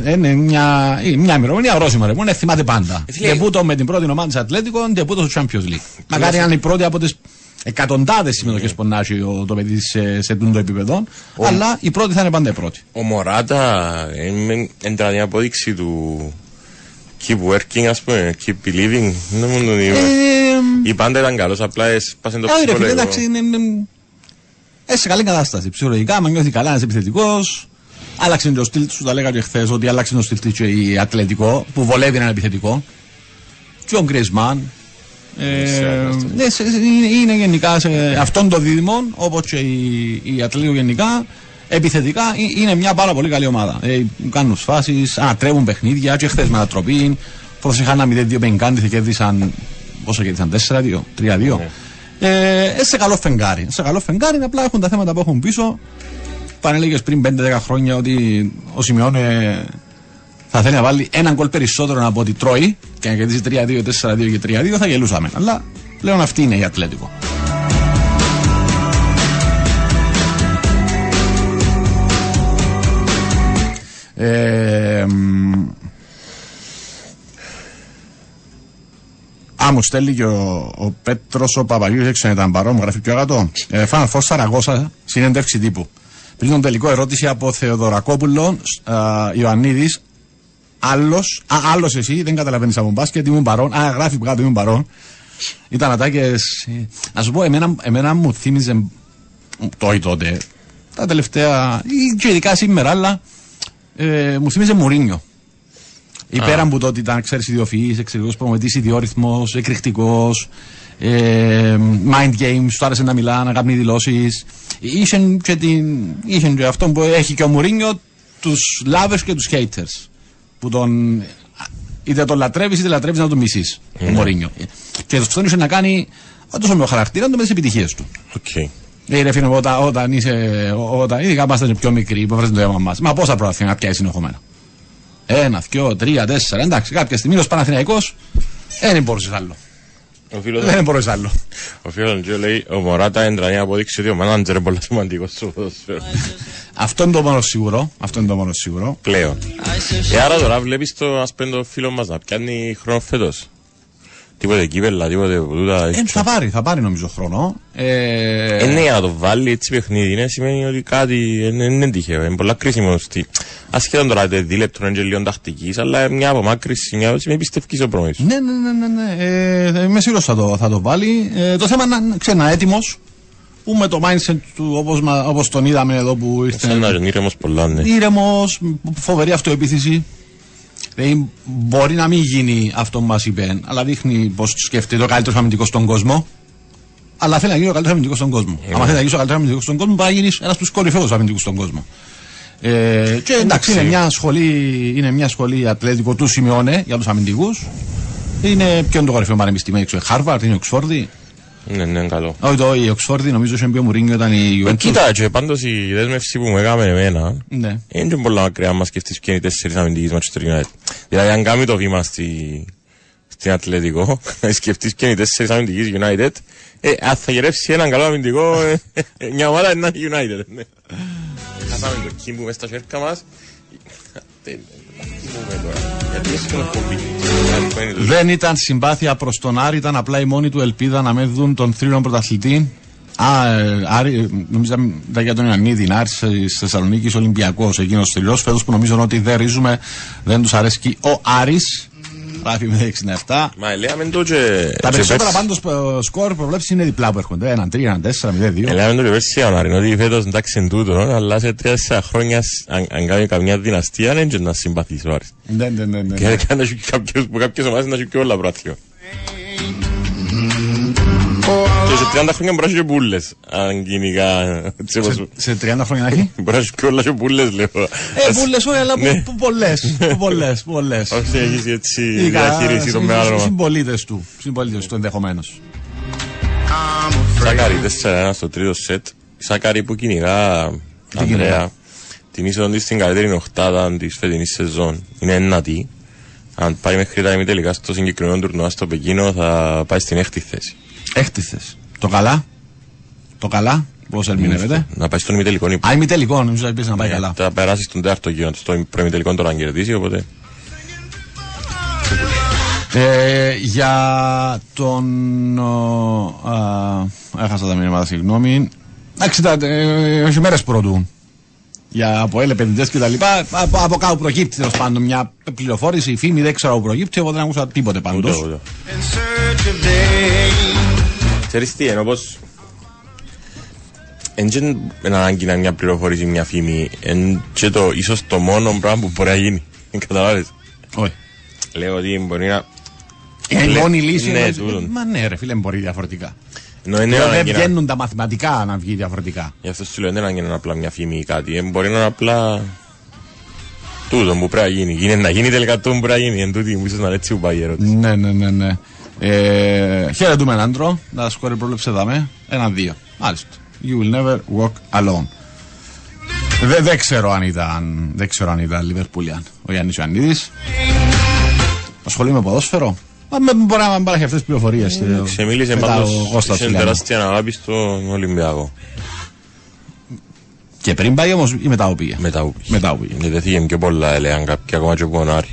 είναι μια ημερομηνία ορόσημα ρε μου, είναι θυμάται πάντα. Ντεμπούτο με την πρώτη ομάδα της Ατλέτικο, ντεμπούτο στο Champions League. Μακάρι να είναι η πρώτη από τις εκατοντάδες συμμετοχές που έχει το παιδί σε τούτο επίπεδο, αλλά η πρώτη θα είναι πάντα η πρώτη. Ο Μωράτα είναι μια απόδειξη του keep working, ας πούμε, keep believing. Δεν μου τον είπα. Η πάντα ήταν καλός, απλά έσπασε το ψυχολογικό. Έσαι καλή κατάσταση ψυχολογικά, μα νιώθει καλά, ένας επιθετικός. Άλλαξε το στυλ, σου τα λέγα και χθες, ότι άλλαξε το στυλ της η Ατλετικό, που βολεύει έναν επιθετικό. Και ο Γκρισμάν. Είναι γενικά σε αυτόν τον δίδυμο, όπως και η Ατλέτικο γενικά, επιθετικά είναι μια πάρα πολύ καλή ομάδα. Κάνουν σφάσεις, ανατρέπουν παιχνίδια, και χθες με ανατροπή. Πρόσεχαν ένα μηδέν δύο πέντε και κέρδισαν. Πόσο κέρδισαν, τέσσερα δύο, τρία δύο. Σε καλό φεγγάρι. Σε καλό φεγγάρι, απλά έχουν τα θέματα που έχουν πίσω. Πάνε έλεγες πριν πέντε δέκα χρόνια ότι ο Σιμεώνε θα θέλει να βάλει έναν γκολ περισσότερο από ό,τι τρώει και να κερδίσει τρία δύο, τέσσερα δύο και τρία δύο θα γελούσαμε. Αλλά πλέον αυτή είναι η Ατλέτικο. Ε, Α, μου στέλνει και ο, ο Πέτρος ο Παπαγίου, έξω ήταν παρό, μου γράφει πιο κάτω. Ε, Φαν Φορ Σαραγώσα, συνέντευξη τύπου. Πριν τον τελικό, ερώτηση από Θεοδωρακόπουλο Ιωαννίδη. Άλλος, α, άλλος εσύ, δεν καταλαβαίνεις από μπάσκετ, ήμουν παρόν. Α, γράφει που κάτω, ήμουν παρόν. Ήταν ατάκες. Να σου πω, εμένα, εμένα μου θύμιζε το ή τότε, τα τελευταία, και ειδικά σήμερα, αλλά ε, μου θύμιζε Μουρίνιο. Υπέραν που τότε ήταν, ξέρεις, ιδιοφυής, εξαιρετικός προμετής, ιδιόρυθμος, εκρηκτικός. Ε, mind games, του άρεσε να μιλά, να κάνει δηλώσεις. Είχε και, και αυτό που έχει και ο Μουρίνιο, τους lovers και τους haters. Που τον, είτε τον λατρεύεις είτε λατρεύεις να τον μισείς. Mm. Ο Μουρίνιο. Yeah. Και αυτό είχε να κάνει τόσο με ο χαρακτήρα του με τις επιτυχίες του. Okay. Ε, ρε φίλε, όταν, όταν είσαι, όταν, ειδικά είμαστε πιο μικροί, που βράζει το αίμα μας, μα πόσα προαθήνια να πιάσει συνεχόμενα. Ένα, δυο, τρία, τέσσερα, εντάξει, κάποια στιγμή ως Παναθηναϊκός, δεν μπορούσε άλλο. Δεν μπορείς άλλο. Ο φίλος μου λέει, ο Μωράτα έντρα είναι αποδείξη ότι ο μάνατζερ είναι πολύ σημαντικός στο ποδόσφαιρο. Αυτό είναι το μόνο σίγουρο. Αυτό είναι το μόνο σίγουρο. Πλέον. Άρα τώρα βλέπεις το ας πέντε φίλο μας να πιάνει χρόνο φέτος. Τίποτε κύπελλα, τίποτε βουλούτα. Ε, θα πάρει, θα πάρει νομίζω χρόνο. Ε... Ε, ναι, για να το βάλει έτσι παιχνίδι, ναι, σημαίνει ότι κάτι είναι, είναι τυχαίο. Είναι πολλά κρίσιμο. Ασχέτως τώρα το δίλεπτο είναι λίγο τακτικής, αλλά μια απομάκρυση, μια με πιστευκή στο πρώην σου. Ναι, ναι, ναι, ναι. Ε, είμαι σίγουρος θα, θα το βάλει. Ε, το θέμα είναι ξένα έτοιμος. Που με το mindset του, όπως, όπως τον είδαμε εδώ που ήρθε. Σαν να είναι ήρεμος πολλά, ναι. Ήρεμος, φοβερή αυτοεπίθεση. Δηλαδή, μπορεί να μην γίνει αυτό που μας είπε, αλλά δείχνει πως σκέφτεται ο καλύτερος αμυντικός στον κόσμο. Αλλά θέλει να γίνει ο καλύτερος αμυντικός στον κόσμο. Yeah. Αν θέλει να γίνει ο καλύτερος αμυντικός στον κόσμο, πάει να γίνει ένας από τους κορυφαίους αμυντικούς στον κόσμο. Ε, και εντάξει, είναι μια, σχολή, είναι μια σχολή ατλέτικο του Σιμεώνε για τους αμυντικούς. Είναι ποιο είναι το κορυφαίο πανεπιστήμιο, έξω, Χάρβαρντ, είναι Οξφόρδη. Ναι, ναι, καλό. Όχι, το η Οξφόρδη νομίζω είχε πει ο Μουρίνιο ήταν η Juventus. Κοίταξε, πάντως η δέσμευση που μου έκαμε εμένα ναι. Είναι πολλά μακριά μας και στις ποιες είναι οι τέσσερις αμυντικές Manchester United. Δηλαδή, αν κάνει το βήμα στη, στην Ατλέτικο, να σκεφτείς ποιες είναι οι τέσσερις αμυντικές United, ε, αν θα γερεύσει έναν καλό αμυντικό, ε, μια ομάδα είναι United. Ναι. Χάσαμε το κίμπου μες στα χέρια μας. Δεν ήταν συμπάθεια προς τον Άρη, ήταν απλά η μόνη του ελπίδα να με δουν τον θρύλων πρωταθλητή. Α, ε, Άρη, νομίζω ήταν για τον Ιωαννίδη, είναι Άρης της Θεσσαλονίκης, Ολυμπιακός, εκείνος ο θρύλος. Φέτος που νομίζω ότι δεν ρίζουμε, δεν τους αρέσκει ο Άρης. Γράφει με εξήντα επτά. Μα λέμε το και... Τα περισσότερα πάντως σκορ προβλέψεις είναι διπλά που έρχονται. Έναν, τρία, έναν, τέσσερα, μηδέν, δύο. Λέμε το και πέρσι Ιανουαρινό, ότι φέτος εντάξει εν τούτο, αλλά σε τρία-τέσσερα χρόνια, αν κάνει καμιά δυναστεία, δεν είναι να συμπαθείς ο Άρης. Ναι, ναι, ναι, ναι. Και να σου πει κάποιες ομάδες να σου πει όλα πράθυο. Και σε τριάντα χρόνια μπορεί να σου και μπούλες, αν κοινικά... Σε τριάντα χρόνια να έχει? Μπορεί να σου και όλα και μπούλες, λέω. Ε, μπούλες όχι, αλλά που πολλές, που πολλές, που πολλές. Όχι, έχεις έτσι διαχείριση των μεγάλων. Συμπολίτες του, συμπολίτες του ενδεχομένως. Σάκαρη, τέσσερα ένα στο τρίτο σετ. Σάκαρη που κυνηγά, Ανδρέα, την είσοδο της στην καλύτερη οχτάδα της φετινής σεζόν. Είναι ένατη. Αν πάει μέχρι τα ημιτελικά στο συγκεκριμένο τουρνουά στο Πεκίνο, θα πάει στην έκτη θέση. Έκτη θέση. Το καλά. Το καλά. Πώς ερμηνεύεται. Να πάει στον ημιτελικό. Α, ημιτελικό, νομίζω ότι να πάει ναι, καλά. Θα περάσει στον τέταρτο γύρο. Στο προημιτελικό τώρα να κερδίσει, οπότε. Ε, για τον. Α, έχασα τα μηνύματα, συγγνώμη. Εντάξει, όχι μέρες πρώτου. Για από ελεπαιδευτές και τα λοιπά. Από, από κάπου προκύπτει τέλος πάντων μια πληροφόρηση, η φήμη δεν ξέρω που προκύπτει, εγώ δεν άκουσα τίποτε πάντως. Ξέρεις τι, ενώ πως εν και να ανάγκη να μια πληροφόρηση, μια φήμη, εν και το ίσως το μόνο πράγμα που μπορεί να γίνει, καταλάβεις. Όχι. Λέω ότι μπορεί να... Είναι μόνη λύση, μα ναι ρε φίλε, μπορεί διαφορετικά. Δεν βγαίνουν τα μαθηματικά να βγει διαφορετικά. Γι' αυτό σου λέω δεν είναι απλά μια φήμη ή κάτι. Μπορεί να είναι απλά τούτο που πρέπει να γίνει. Να γίνει τελικά τούτο που πρέπει να γίνει. Εν τούτη μου ίσως να είναι έτσι που πάει η ερώτηση. Ναι, ναι, ναι, ναι. Χαιρετούμε έναν άντρο. Τα σκόρε προβλέψε δάμε. ένα δύο. Μάλιστα. You will never walk alone. Δεν ξέρω αν ήταν. Δεν ξέρω αν ήταν Λιβερπούλιαν. Ο Γιάννης Ιωαννίδης. Ασχολεί με ποδόσφαιρο. Μπορεί να υπάρχει αυτές τις πληροφορίες. Ξεμίλησε πάντως στην τεράστια αγάπη στον Ολυμπιακό. Και πριν πάει όμως ή μετά που πήγε? Μετά που πήγε. Δεθήκε και πολλά έλεγαν κάποιοι ακόμα και πονάρι.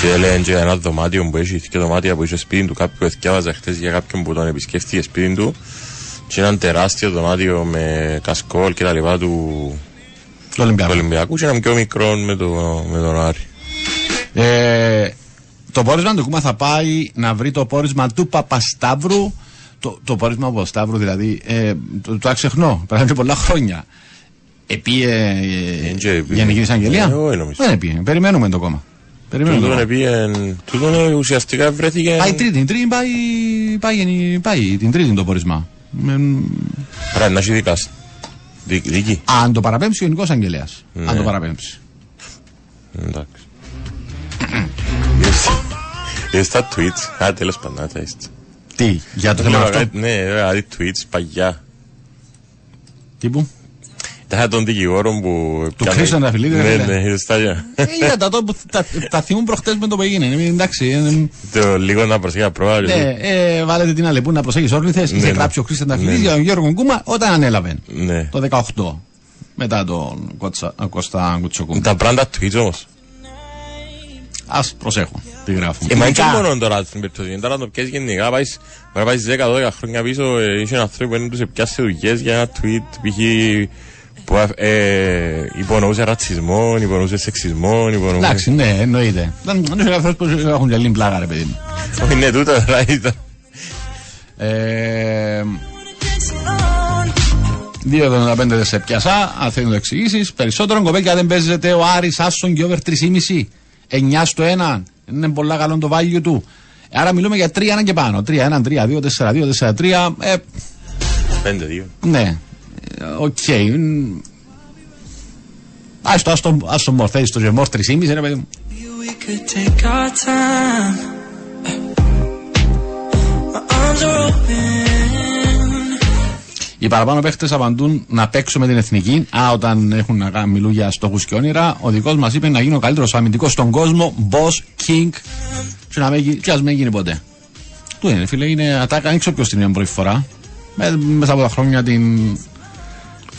Και έλεγαν και ένα δωμάτιο που έχει και δωμάτια που είσαι σπίτι του. Κάποιου εθιάβαζα χτες για κάποιον που τον επισκέφθηκε σπίτι του. Και ένα τεράστιο δωμάτιο με κασκόλ και τα λοιπά του Ολυμπιακού. Και ένα πιο μικρό με τον Άρη. Το πόρισμα του Κούμα θα πάει να βρει το πόρισμα του Παπασταύρου. Το, το πόρισμα του Παπασταύρου, δηλαδή, ε, το, το ξεχνώ. Πέρασαν και πολλά χρόνια. Επίε ε, Γενική Εισαγγελία. Δεν επίε. Περιμένουμε το κόμμα. Τούτον ουσιαστικά βρέθηκε. Πάει τρίτη. Τρίτη πάει, πάει, πάει, πάει την τρίτη το πόρισμα. Πρέπει να έχει δικάσει. Δίκη. Αν το παραπέμψει ο Ιονικός Εισαγγελέας. Αν το παραπέμψει. Εντάξει. Είδες τα tweets, α τέλος πάντων τα είστε. Τι, για το θέμα αυτό? Ναι, δηλαδή tweets παγιά. Τύπου? Τα των δικηγόρων που... Του Χριστανταφυλίδη. Ναι, ναι, είδες τα για. Τα θυμούν προχτές με το που έγινε, εντάξει. Το λίγο να προσέχει πρόβαλιο. Ναι, βάλετε την αλεπού να προσέχεις όρνηθες. Είχε γράψει ο Χριστανταφυλίδης για τον Γιώργο Κούμα όταν ανέλαβε. Το δεκαοκτώ. Μετά τον Κώστα Κουτσοκούμα. Τα πράγματα tweets όμως. ας προσέχουν τι γράφουν. Ε, μα είναι μόνο τώρα στην περίπτωση. Τώρα το πιέζει γενικά, πάει δέκα δώδεκα χρόνια πίσω, είσαι ένα άνθρωπο που τους πιάσει δουλειές για ένα tweet π.χ. που υπονοούσε ρατσισμό, υπονοούσε σεξισμό. Εντάξει, ναι, εννοείται. Δεν είναι αυτός που έχουν για λίγη πλάγα, ρε παιδί μου. Είναι τούτο, ραίτο. δύο εβδομήντα πέντε δεν σε πιασά, αν θέλει να το εξηγήσει. Περισσότερον κοπέκια δεν παίζεται ο Άρης Άσον και over τρία κόμμα πέντε. εννιά στο ένα. Είναι πολλά καλό το value του. Άρα μιλούμε για τρία ένα και πάνω. τρία ένα, τρία δύο, τέσσερα δύο, τέσσερα τρία. Ε, πέντε δύο. Ναι. Οκ. Okay. Άστο, άστο, άστο μορφέ, το γεμόρ τρία κόμμα πέντε, ρε παιδί μου. Οι παραπάνω παίχτες απαντούν να παίξω με την εθνική. Α, όταν έχουν να μιλούν για στόχους και όνειρα, ο δικός μας είπε να γίνει ο καλύτερος αμυντικός στον κόσμο, boss, king. Και να μην γίνει ποτέ. Του είναι, φίλε, είναι ατάκα, δεν ξέρω ποιος την είναι πρώτη φορά. Μέσα από τα χρόνια την.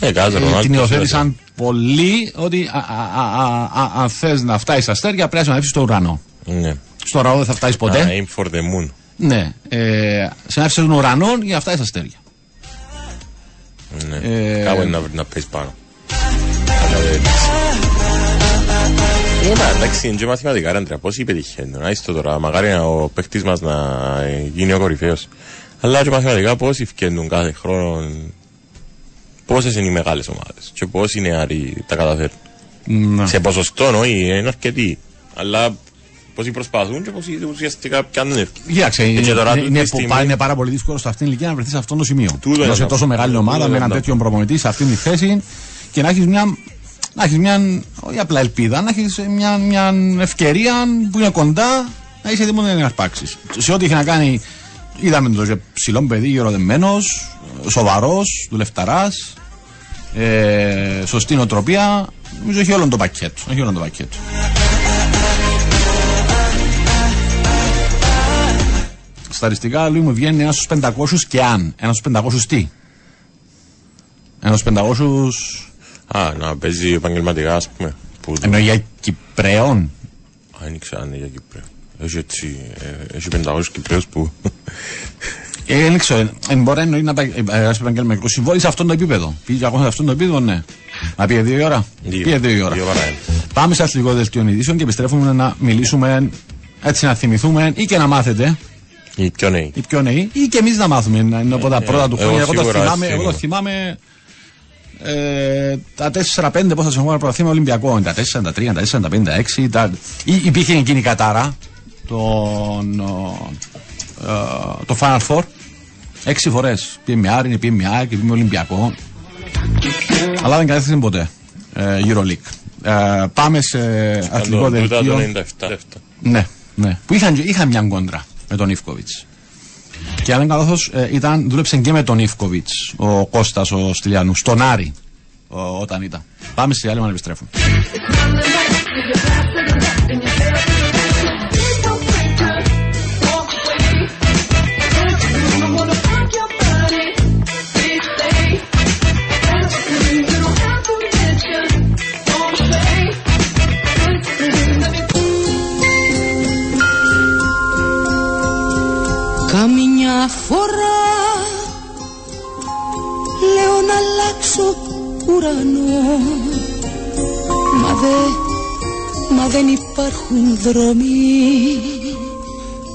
Ε, κάζε, ε, την υιοθέτησαν πολλοί ότι αν θες να φτάσεις στα αστέρια, πρέπει να ανέβεις στο ουρανό. Ναι. Στο ουρανό δεν θα φτάσεις ποτέ. Aim for the moon. Ναι. Ε, συνάφησε τον ουρανό για να φτάσεις στα αστέρια. Ναι, ε, κάπου είναι να πεις πάνω. Εντάξει, είναι και μαθηματικά, Ρέντρα, πώς είπε τυχαίνει. Να είσαι τώρα, μακάρι ο παίχτης μας να γίνει ο κορυφαίος. Αλλά και μαθηματικά πώς ευκαινούν κάθε χρόνο, πόσες είναι οι μεγάλες ομάδες και πόσοι νεαροί τα καταφέρουν. Σε ποσοστό όχι, είναι αρκετοί, αλλά πόσοι προσπαθούν και πόσοι ουσιαστικά πιάνουν ευκαιρία. Κοιτάξτε, είναι πάρα πολύ δύσκολο σε αυτήν την ηλικία να βρεθεί σε αυτό το σημείο. Να είσαι τόσο μεγάλη ομάδα με έναν τέτοιον προπονητή σε αυτήν τη θέση και να έχει μια, μια, όχι απλά ελπίδα, να έχει μια, μια ευκαιρία που είναι κοντά να είσαι έτοιμο να αρπάξει. Σε ό,τι έχει να κάνει, είδαμε το ψηλό παιδί, γεροδεμένο, σοβαρό, δουλευταρά, ε, σωστή νοοτροπία. Νομίζω έχει όλο το πακέτο. Έχει όλο το πακέτο. Στατιστικά λίγο μου βγαίνει ένας στους πεντακόσιους και αν. Ένας στους πεντακόσιους τι. Ένας στους πεντακόσιους... Α, να παίζει επαγγελματικά, ας πούμε. Εννοώ για Κυπρέων. Άνοιξε, αν είναι για Κυπρέων. Έχει έτσι, έχει πεντακόσιους Κυπρέους που... Δεν ξέρω, μπορεί να εννοεί να πάει ένας επαγγελματικός συμβόλαιο σε αυτόν το επίπεδο. Πήγε ακόμα σε αυτόν το επίπεδο, ναι. Να πήγε δύο η ώρα. Πήγε δύο η ώρα. Πάμε σε αθλητικό δελτίο ειδήσεων και επιστρέφουμε να μιλήσουμε, έτσι να θυμηθούμε ή και να μάθετε. Οι πιο νέοι. Οι πιο νέοι ή και εμείς να μάθουμε. Είναι από τα πρώτα του χρόνια. Εγώ, εγώ το θυμάμαι ε, τα τέσσερα πέντε πόσα συγχωρούμε πρωταθλήμα Ολυμπιακό. Τα τέσσερα τρία, τα τέσσερα πέντε, τα έξι. Τα... Υπήρχε εκείνη η κατάρα. Τον, ε, το Final Four. Έξι φορές. Πήγαμε Άρη, πήγαμε Άρη και πήγαμε Ολυμπιακό. Αλλά δεν κατέθεσε ποτέ. Ε, Euroleague. Ε, πάμε σε αθλητικό δελτίο. Ναι, ναι. Που είχαν, είχαν μια κόντρα. Με τον Ιφκοβιτς. Και αν δεν κάνω λάθος, ήταν, δούλεψε και με τον Ιφκοβιτς ο Κώστας ο Στυλιανού, στον Άρη ο, όταν ήταν. Πάμε στη διάλειμμα να επιστρέφουμε. Καμιά φορά λέω να αλλάξω ουρανό, μα, δε, μα δεν υπάρχουν δρόμοι.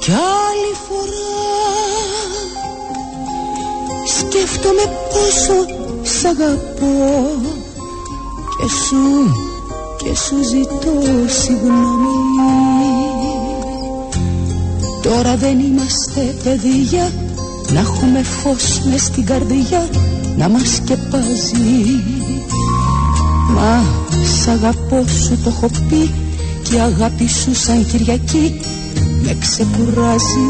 Κι άλλη φορά σκέφτομαι πόσο σ' αγαπώ και σου, και σου ζητώ συγγνώμη. Τώρα δεν είμαστε παιδιά, να έχουμε φως μες στην καρδιά, να μας σκεπάζει. Μα σ' αγαπώ σου το έχω πει, και η αγάπη σου σαν Κυριακή με ξεκουράζει.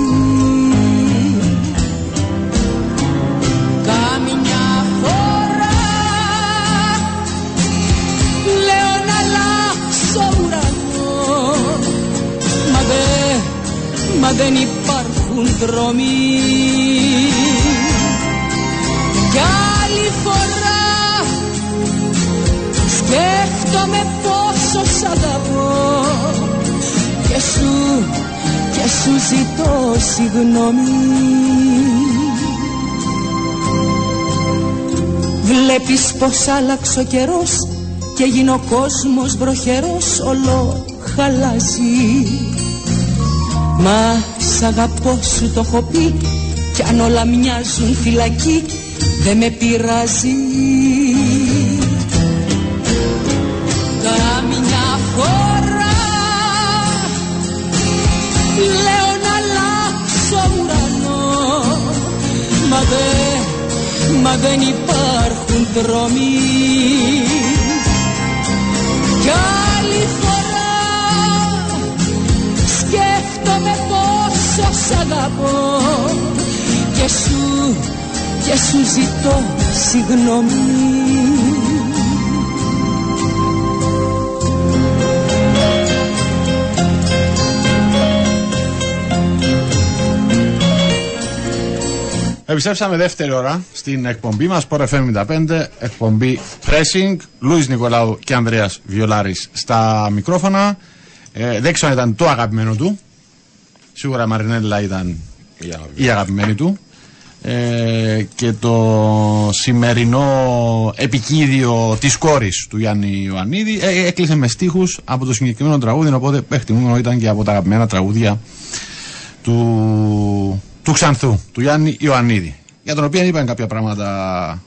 Καμιά φορά λέω να αλλάξω ουρανό, μα δεν Μα δεν υπάρχουν δρόμοι. Κι άλλη φορά σκέφτομαι πόσο σ' αγαπώ και σου, σου ζητώ συγγνώμη. Βλέπεις πως άλλαξε ο καιρός και γίνει ο κόσμος βροχερός, όλο χαλάζει. Μα σ' αγαπώ σου το έχω πει, κι αν όλα μοιάζουν φυλακή δεν με πειράζει. Καμιά φορά λέω να αλλάξω ουρανό, μα δεν, μα δεν υπάρχουν δρόμοι. Κι άλλη φορά σκέφτομαι πόσο σ' αγαπώ και σου, και σου ζητώ συγγνώμη. Επιστρέψαμε δεύτερη ώρα στην εκπομπή μας, Sport εφ εμ πενήντα πέντε, εκπομπή Pressing, Λουί Νικολάου και Ανδρέας Βιολάρης στα μικρόφωνα. Ε, δεν ξέρω αν ήταν το αγαπημένο του, σίγουρα η Μαρινέλλα ήταν η αγαπημένη του. Ε, και το σημερινό επικίδιο της κόρης του Γιάννη Ιωαννίδη ε, έκλεισε με στίχους από το συγκεκριμένο τραγούδι, οπότε εκτιμούμενο ήταν και από τα αγαπημένα τραγούδια του... του Ξανθού, του Γιάννη Ιωαννίδη, για τον οποίο είπαν κάποια πράγματα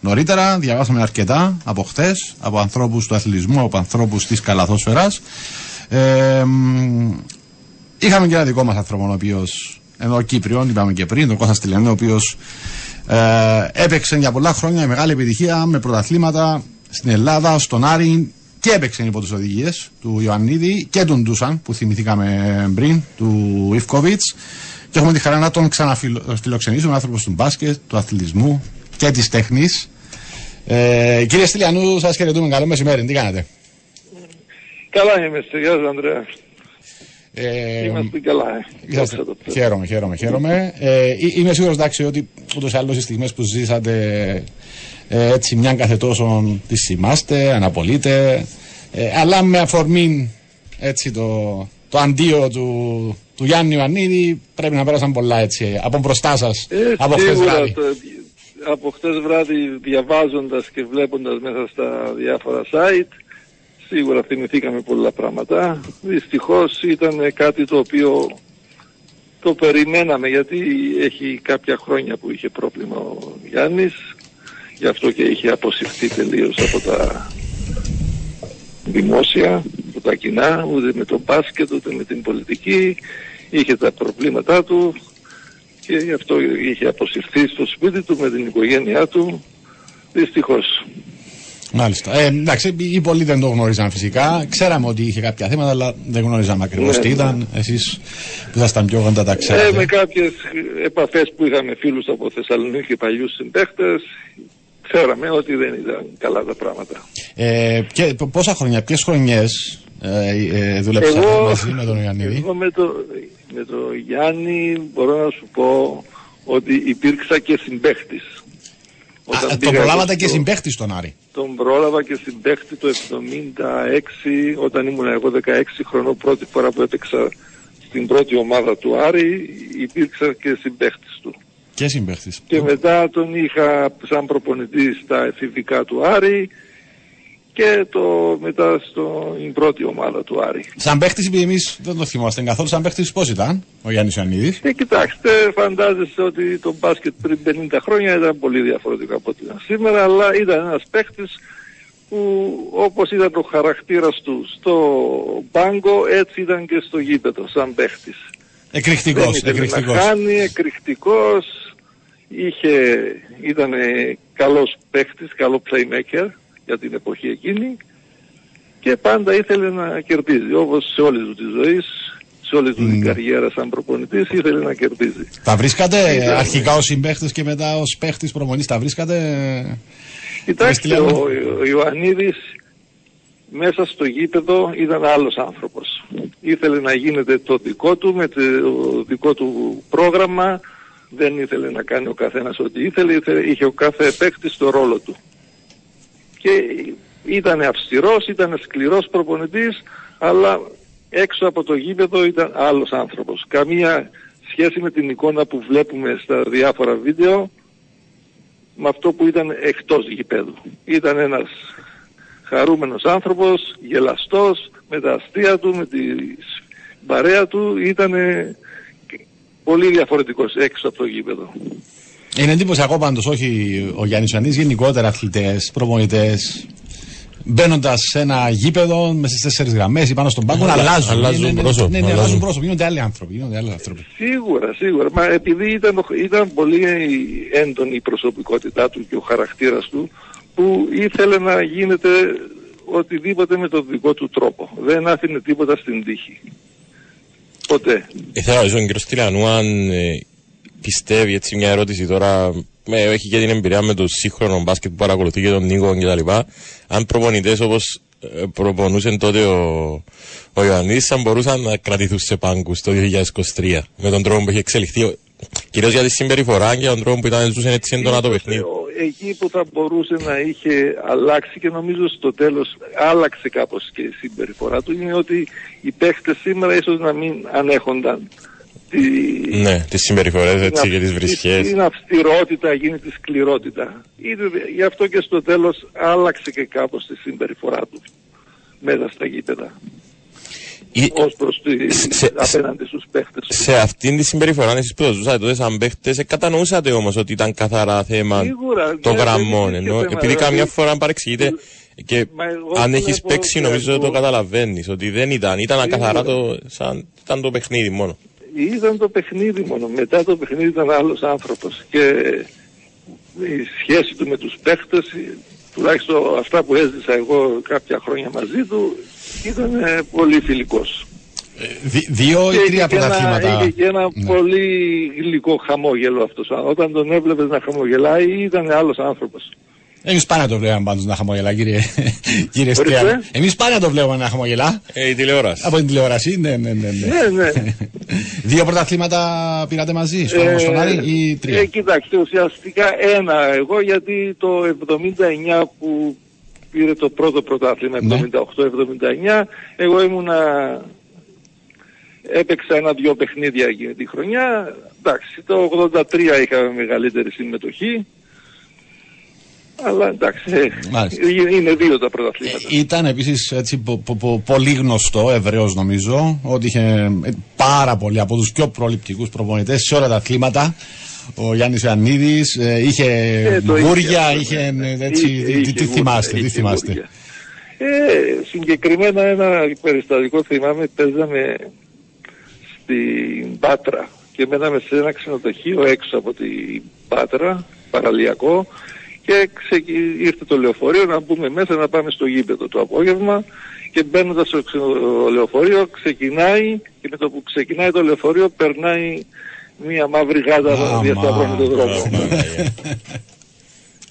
νωρίτερα, διαβάσαμε αρκετά από χθες, από ανθρώπους του αθλητισμού, από ανθρώπους της καλαθόσφαιρας. Ε, είχαμε και ένα δικό μας άνθρωπο, ο οποίος, ενώ Κύπριον, είπαμε και πριν, τον Κώστα Στυλιανού, ο οποίος ε, έπαιξε για πολλά χρόνια μεγάλη επιτυχία με πρωταθλήματα στην Ελλάδα, στον Άρη, και έπαιξε υπό τις οδηγίες του Ιωαννίδη και του Ντούσαν, που θυμηθήκαμε πριν, του Ιφκοβιτς. Και έχουμε τη χαρά να τον ξαναφιλοξενήσουμε, άνθρωπος του μπάσκετ, του αθλητισμού και της τέχνης. Ε, κύριε Στυλιανού, σας χαιρετούμε. Καλό μεσημέρι. Τι κάνετε? Καλά είμαστε. Γεια σας, Ανδρέα. Ε, είμαστε καλά. Είμαστε, χαίρομαι, χαίρομαι, χαίρομαι. Ε, ε, είμαι σίγουρος, εντάξει, ότι ούτως ή άλλως οι στιγμές που ζήσατε ε, έτσι μιαν κάθε τόσο τις θυμάστε, αναπολείτε. Ε, αλλά με αφορμή έτσι το, το αντίο του... του Γιάννη Ιωαννίδη πρέπει να πέρασαν πολλά έτσι, από μπροστά σας, ε, από χτες βράδυ. Το, από χτες βράδυ διαβάζοντας και βλέποντας μέσα στα διάφορα site, σίγουρα θυμηθήκαμε πολλά πράγματα. Δυστυχώς ήταν κάτι το οποίο το περιμέναμε, γιατί έχει κάποια χρόνια που είχε πρόβλημα ο Γιάννης, γι' αυτό και είχε αποσυρθεί τελείως από τα δημόσια, τα κοινά, ούτε με το μπάσκετ, ούτε με την πολιτική, είχε τα προβλήματά του και γι' αυτό είχε αποσυρθεί στο σπίτι του με την οικογένειά του, δυστυχώς. Μάλιστα. Ε, εντάξει, οι πολλοί δεν το γνώριζαν φυσικά, ξέραμε ότι είχε κάποια θέματα, αλλά δεν γνώριζαμε ακριβώς ναι, τι ήταν, ναι. Εσείς που ήσασταν πιο γόντα τα ξέρετε. Ε, με κάποιες επαφές που είχαμε φίλους από Θεσσαλονίκη και παλιούς συμπαίχτες, ξέραμε ότι δεν ήταν καλά τα πράγματα. Ε, και πόσα χρόνια, ποιες χρονιές ε, ε, δουλέψατε μαζί με τον Ιωαννίδη? Εγώ με τον το Γιάννη μπορώ να σου πω ότι υπήρξα και συμπαίχτης. Τον προλάβατε στο, και συμπαίχτη στον Άρη? Τον πρόλαβα και συμπαίχτη το εβδομήντα έξι, όταν ήμουν εγώ δεκαέξι χρονών, πρώτη φορά που έπαιξα στην πρώτη ομάδα του Άρη, υπήρξα και συμπαίχτης του. Και, και μετά τον είχα σαν προπονητή στα εφηβικά του Άρη και το, μετά στην πρώτη ομάδα του Άρη. Σαν παίχτης, επειδή εμείς δεν το θυμόμαστε καθόλου, σαν παίχτης πώς ήταν ο Γιάννης Ιωαννίδης? Ε, κοιτάξτε, φαντάζεστε ότι το μπάσκετ πριν πενήντα χρόνια ήταν πολύ διαφορετικό από ό,τι ήταν σήμερα, αλλά ήταν ένας παίχτης που όπως ήταν το χαρακτήρας του στο μπάγκο, έτσι ήταν και στο γήπεδο σαν παίχτης. Εκρηκτικός, εκρηκτικός. Χάνει, εκρηκτικός, ήταν καλός παίχτης, καλό playmaker για την εποχή εκείνη και πάντα ήθελε να κερδίζει, όπως σε όλη του τη ζωή, σε όλη του mm. την καριέρα σαν προπονητής ήθελε να κερδίζει. Τα βρίσκατε ήταν... αρχικά ως συμπαίχτης και μετά ως παίχτης προπονητής, τα βρίσκατε? Κοιτάξτε, ο, ο Ιωαννίδης μέσα στο γήπεδο ήταν άλλος άνθρωπος. Ήθελε να γίνεται το δικό του, με το δικό του πρόγραμμα. Δεν ήθελε να κάνει ο καθένας ό,τι ήθελε, ήθελε, είχε ο κάθε παίκτης το ρόλο του. Και ήταν αυστηρός, ήταν σκληρός προπονητής, αλλά έξω από το γήπεδο ήταν άλλος άνθρωπος. Καμία σχέση με την εικόνα που βλέπουμε στα διάφορα βίντεο με αυτό που ήταν εκτός γηπέδου. Ήταν ένας χαρούμενος άνθρωπος, γελαστός, με τα αστεία του, με την παρέα του. Ήταν πολύ διαφορετικός έξω από το γήπεδο. Είναι εντύπωσιακό πάντως, όχι ο Γιάννης Ιωαννίδης, γενικότερα αθλητές, προπονητές, μπαίνοντας σε ένα γήπεδο με στις τέσσερις γραμμές ή πάνω στον πάγκο, αλλάζουν, αλλάζουν, είναι, πρόσωπο, ναι, ναι, αλλάζουν. αλλάζουν πρόσωπο, γίνονται άλλοι άνθρωποι, γίνονται άλλοι άνθρωποι. Σίγουρα, σίγουρα. Μα επειδή ήταν, ήταν πολύ έντονη η προσωπικότητά του και ο χαρακτήρας του, που ήθελε να γίνεται οτιδήποτε με τον δικό του τρόπο. Δεν άφηνε τίποτα στην τύχη. Ποτέ. Ε, θέλω να ρωτήσω τον κύριο Στυλιανού αν ε, πιστεύει, έτσι μια ερώτηση τώρα, με, έχει και την εμπειρία με το σύγχρονο μπάσκετ που παρακολουθεί και τον Νίκο κτλ. Αν προπονητές όπως ε, προπονούσαν τότε ο, ο Ιωαννής, αν μπορούσαν να κρατηθούν σε πάγκους το δύο χιλιάδες είκοσι τρία με τον τρόπο που έχει εξελιχθεί, κυρίως για τη συμπεριφορά και για τον τρόπο που ήταν, ζούσαν έτσι έντονα το παιχνίδι. Εκεί που θα μπορούσε να είχε αλλάξει και νομίζω στο τέλος άλλαξε κάπως και η συμπεριφορά του είναι ότι οι παίχτες σήμερα ίσως να μην ανέχονταν τη... ναι, τις συμπεριφορές έτσι αυ... και τις βρισχές. Την αυστηρότητα γίνει τη σκληρότητα. Είδε, γι' αυτό και στο τέλος άλλαξε και κάπως τη συμπεριφορά του μέσα στα γήπεδα. Ή... ως προς τη... σε... απέναντι στους παίχτες. Σε αυτήν τη συμπεριφορά, εσείς που το ζούσατε τότε σαν παίχτες, κατανοούσατε όμως ότι ήταν καθαρά θέμα Φίγουρα, των ναι, γραμμών. Ενώ, θέμα, επειδή δηλαδή... καμιά φορά παρεξηγείται και αν έχεις παίξει, νομίζω εγώ... το καταλαβαίνεις ότι δεν ήταν. Ήταν ακαθαρά το, σαν... ήταν το παιχνίδι μόνο. Ήταν το παιχνίδι μόνο. Μετά το παιχνίδι ήταν άλλος άνθρωπος. Και η σχέση του με τους παίχτες, τουλάχιστον αυτά που έζησα εγώ κάποια χρόνια μαζί του, ήταν ε, πολύ φιλικός. Δι- δύο ή τρία πρωταθλήματα. Είχε και ένα ναι. πολύ γλυκό χαμόγελο αυτός. Όταν τον έβλεπες να χαμογελάει, ήταν άλλος άνθρωπος. Εμείς πάνε να το βλέπαμε πάντως να χαμογελά, κύριε, κύριε Στυλιανού. Εμείς πάνε να το βλέπαμε να χαμογελά. Ε, η τηλεόραση. Από την τηλεόραση, ναι, ναι, ναι. ναι. ναι, ναι. Δύο πρωταθλήματα πήρατε μαζί, στον ε, στον Άρη ή τρία. Ε, κοιτάξτε, ουσιαστικά ένα εγώ, γιατί το εβδομήντα εννιά που πήρε το πρώτο πρωτάθλημα, ναι. εβδομήντα οκτώ εβδομήντα εννιά, εγώ ήμουνα, έπαιξα ένα-δυο παιχνίδια εκείνη τη χρονιά, εντάξει, το ογδόντα τρία είχαμε μεγαλύτερη συμμετοχή, αλλά εντάξει, Μάλιστα. είναι δύο τα πρωταθλήματα. Ε, ήταν επίσης έτσι, πο, πο, πο, πολύ γνωστό, ευρέως νομίζω, ότι είχε πάρα πολλοί από τους πιο προληπτικούς προπονητές σε όλα τα αθλήματα. Ο Γιάννης Ιωαννίδης ε, είχε ε, μπούρια, είχε, είχε, είχε έτσι, είχε, τι, είχε, τι θυμάστε, είχε, τι θυμάστε. Ε, συγκεκριμένα ένα περιστατικό θυμάμαι, παίζαμε στην Πάτρα και μέναμε σε ένα ξενοδοχείο έξω από την Πάτρα, παραλιακό, και ξεκι... ήρθε το λεωφορείο να μπούμε μέσα να πάμε στο γήπεδο το απόγευμα και μπαίνοντας στο λεωφορείο ξεκινάει και με το που ξεκινάει το λεωφορείο περνάει μία μαύρη γάτα διασταυρώνει τον δρόμο.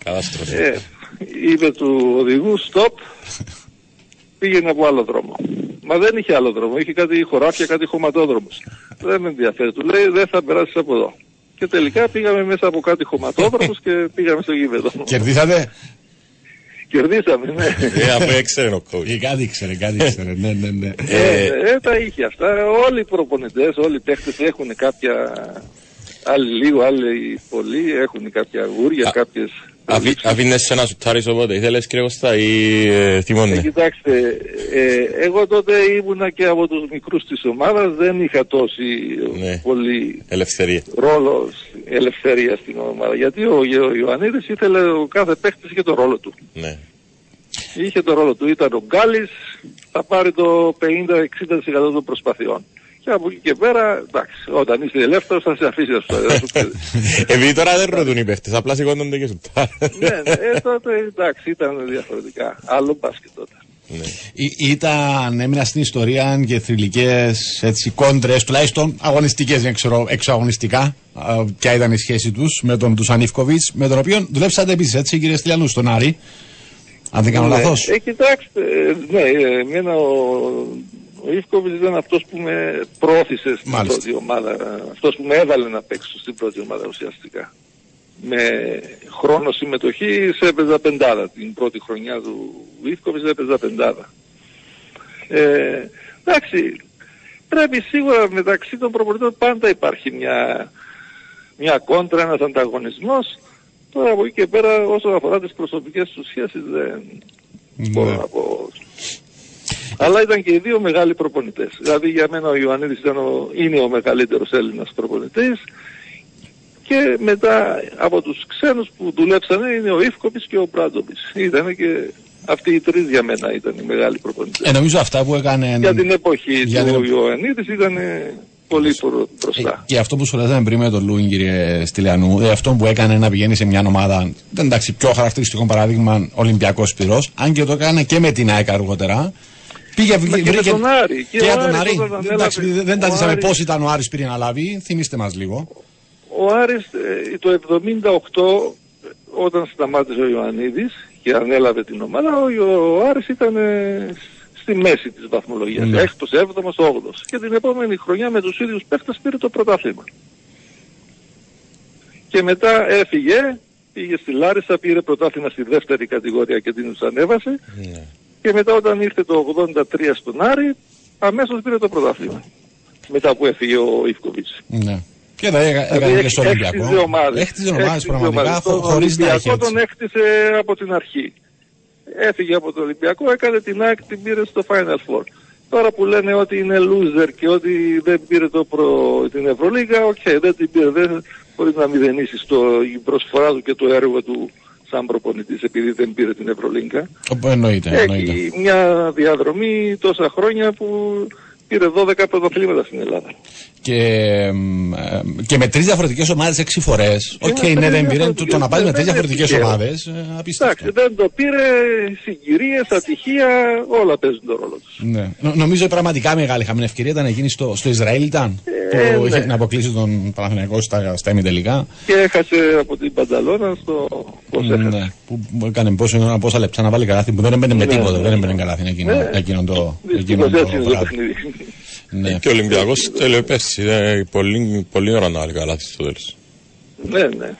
Καταστροφή. ε, είπε του οδηγού stop, πήγαινε από άλλο δρόμο. Μα δεν είχε άλλο δρόμο, είχε κάτι χωράφια, κάτι χωματόδρομος. Δεν με ενδιαφέρει, του λέει δεν θα περάσεις από εδώ. Και τελικά πήγαμε μέσα από κάτι χωματόδρομους και πήγαμε στο γήπεδο. Κερδίσατε. Κερδίσαμε, ναι. Ε, από έξερε ο κόουτς. Κάτι ήξερε, κάτι ήξερε, ναι, ναι, ναι. Ε, ε, τα είχε αυτά. Όλοι οι προπονητές, όλοι οι παίχτες έχουν κάποια... Άλλοι λίγο, άλλοι πολλοί έχουν κάποια γούρια, κάποιες... Αφήνες σε να σου τάρεις οπότε, ήθελες κύριε Κώστα ή ε, θυμώνε. Ε, κοιτάξτε, ε, εγώ τότε ήμουνα και από τους μικρούς της ομάδας, δεν είχα τόση ναι. πολύ ελευθερία. ρόλο ελευθερία στην ομάδα. Γιατί ο, ο Ιωαννίδης ήθελε, ο κάθε παίχτης είχε το ρόλο του. Ναι. Είχε το ρόλο του, ήταν ο Γκάλης, θα πάρει το πενήντα με εξήντα τοις εκατό των προσπαθειών. Και από εκεί και πέρα, εντάξει, όταν είσαι ελεύθερος θα σε αφήσει αυτό. Επειδή τώρα δεν ρωτούν οι παίχτες, απλά σηκώνονται και σου πάνε. Ναι, τότε εντάξει, ήταν διαφορετικά. Άλλο μπάσκετ τότε. Ήταν, έμεινα στην ιστορία και θρυλικές έτσι κόντρες, τουλάχιστον αγωνιστικές, δεν ξέρω, εξωαγωνιστικά, ποια ήταν η σχέση τους με τον Ντούσαν Ιφκοβιτς, με τον οποίο δουλέψατε επίσης, έτσι, κύριε Στυλιανού, στον Άρη. Αν δεν κάνω λάθος. Ε, κοιτάξτε, ναι, εμένα ο. Ο Ιφκοβιτς ήταν αυτός που με πρόθησε στην Μάλιστα. πρώτη ομάδα, αυτός που με έβαλε να παίξω στην πρώτη ομάδα ουσιαστικά. Με χρόνο συμμετοχής έπαιζα πεντάδα, την πρώτη χρονιά του Ιφκοβιτς έπαιζα πεντάδα. Ε, εντάξει, στρέφει σίγουρα μεταξύ των προπονητών, πάντα υπάρχει μια, μια κόντρα, ένας ανταγωνισμός. Τώρα από εκεί και πέρα όσον αφορά τις προσωπικές τους σχέσεις δεν ναι. μπορώ να πω. Αλλά ήταν και οι δύο μεγάλοι προπονητές. Δηλαδή για μένα ο Ιωαννίδης ήταν ο, είναι ο μεγαλύτερος Έλληνας προπονητής και μετά από τους ξένους που δουλέψανε είναι ο Ιφκοβιτς και ο Πράντοβιτς. Ήτανε και αυτοί οι τρεις για μένα ήταν οι μεγάλοι προπονητές. Ε, νομίζω αυτά που έκανε... Για την εποχή για του την... Ιωαννίδης ήταν πολύ μπροστά. Και αυτό που σου λέγαμε πριν με τον Λούιν, κύριε Στυλιανού, ε, αυτό που έκανε να πηγαίνει σε μια ομάδα, ήταν εντάξει πιο χαρακτηριστικό παράδειγμα Ολυμπιακός Πυρός, αν και το έκανε και με την ΑΕΚ αργότερα. Πήγε, βρήκε και, και τον Άρη. Και για τον Άρη. Δεν τα δίσαμε πώς ήταν ο Άρης πριν να λάβει. Θυμήστε μας λίγο. Ο Άρης το εβδομήντα οκτώ όταν σταμάτησε ο Ιωαννίδης και ανέλαβε την ομάδα, ο Άρης ήταν στη μέση της βαθμολογίας. Ναι. Έκτος, έβδομος, όγδος. Και την επόμενη χρονιά με τους ίδιους παίχτες πήρε το πρωτάθλημα. Και μετά έφυγε, πήγε στη Λάρισα, πήρε πρωτάθλημα στη δεύτερη κατηγορία και την ανέβασε. Ναι. Και μετά όταν ήρθε το ογδόντα τρία στον Άρη, αμέσως πήρε το πρωτάθλημα. Μετά που έφυγε ο Ιφκοβιτς. Ναι. Και θα έκανε και στο Ολυμπιακό. Έχτιζε ομάδες πραγματικά χωρίς να έχει. Τον έχτισε από την αρχή. Έφυγε από το Ολυμπιακό, έκανε την ΑΕΚ, την πήρε στο Final Four. Τώρα που λένε ότι είναι loser και ότι δεν πήρε το προ... την Ευρωλίγα, οκ, okay, δεν την πήρε. Δεν μπορεί να μηδενίσει η προσφορά του και το έργο του σαν προπονητής επειδή δεν πήρε την Ευρωλίγκα. Εννοείται, εννοείται. Έχει μια διαδρομή τόσα χρόνια που πήρε δώδεκα πρωταθλήματα στην Ελλάδα. Και, και με τρεις διαφορετικές ομάδες έξι φορές. Οκ, okay, ναι, δεν πήρε. Το, το να πάει με τρεις διαφορετικές ομάδες, απίστευτο. Εντάξει, δεν το πήρε. Συγκυρίες, ατυχία, όλα παίζουν τον ρόλο τους. Ναι. Νο, νομίζω πραγματικά μεγάλη χαμένη ευκαιρία ήταν εκείνη στο, στο Ισραήλ, ήταν. Ε, που είχε ναι. να αποκλείσει τον Παναθηναϊκό στα, στα ημιτελικά. Και έχασε από την Πανταλώνα στο. Πώς ναι, έχασε. Που, που έκανε πόσο, πόσα λεπτά να βάλει καλάθι που δεν έμπαινε με τίποτα. Δεν έμπαινε καλάθι εκείνο το. Ναι. Και ο Ολυμπιακός τελειοπέσει, είναι πολύ, πολύ ώρα να βάλει καλάθι στο τέλος. Ναι, ναι.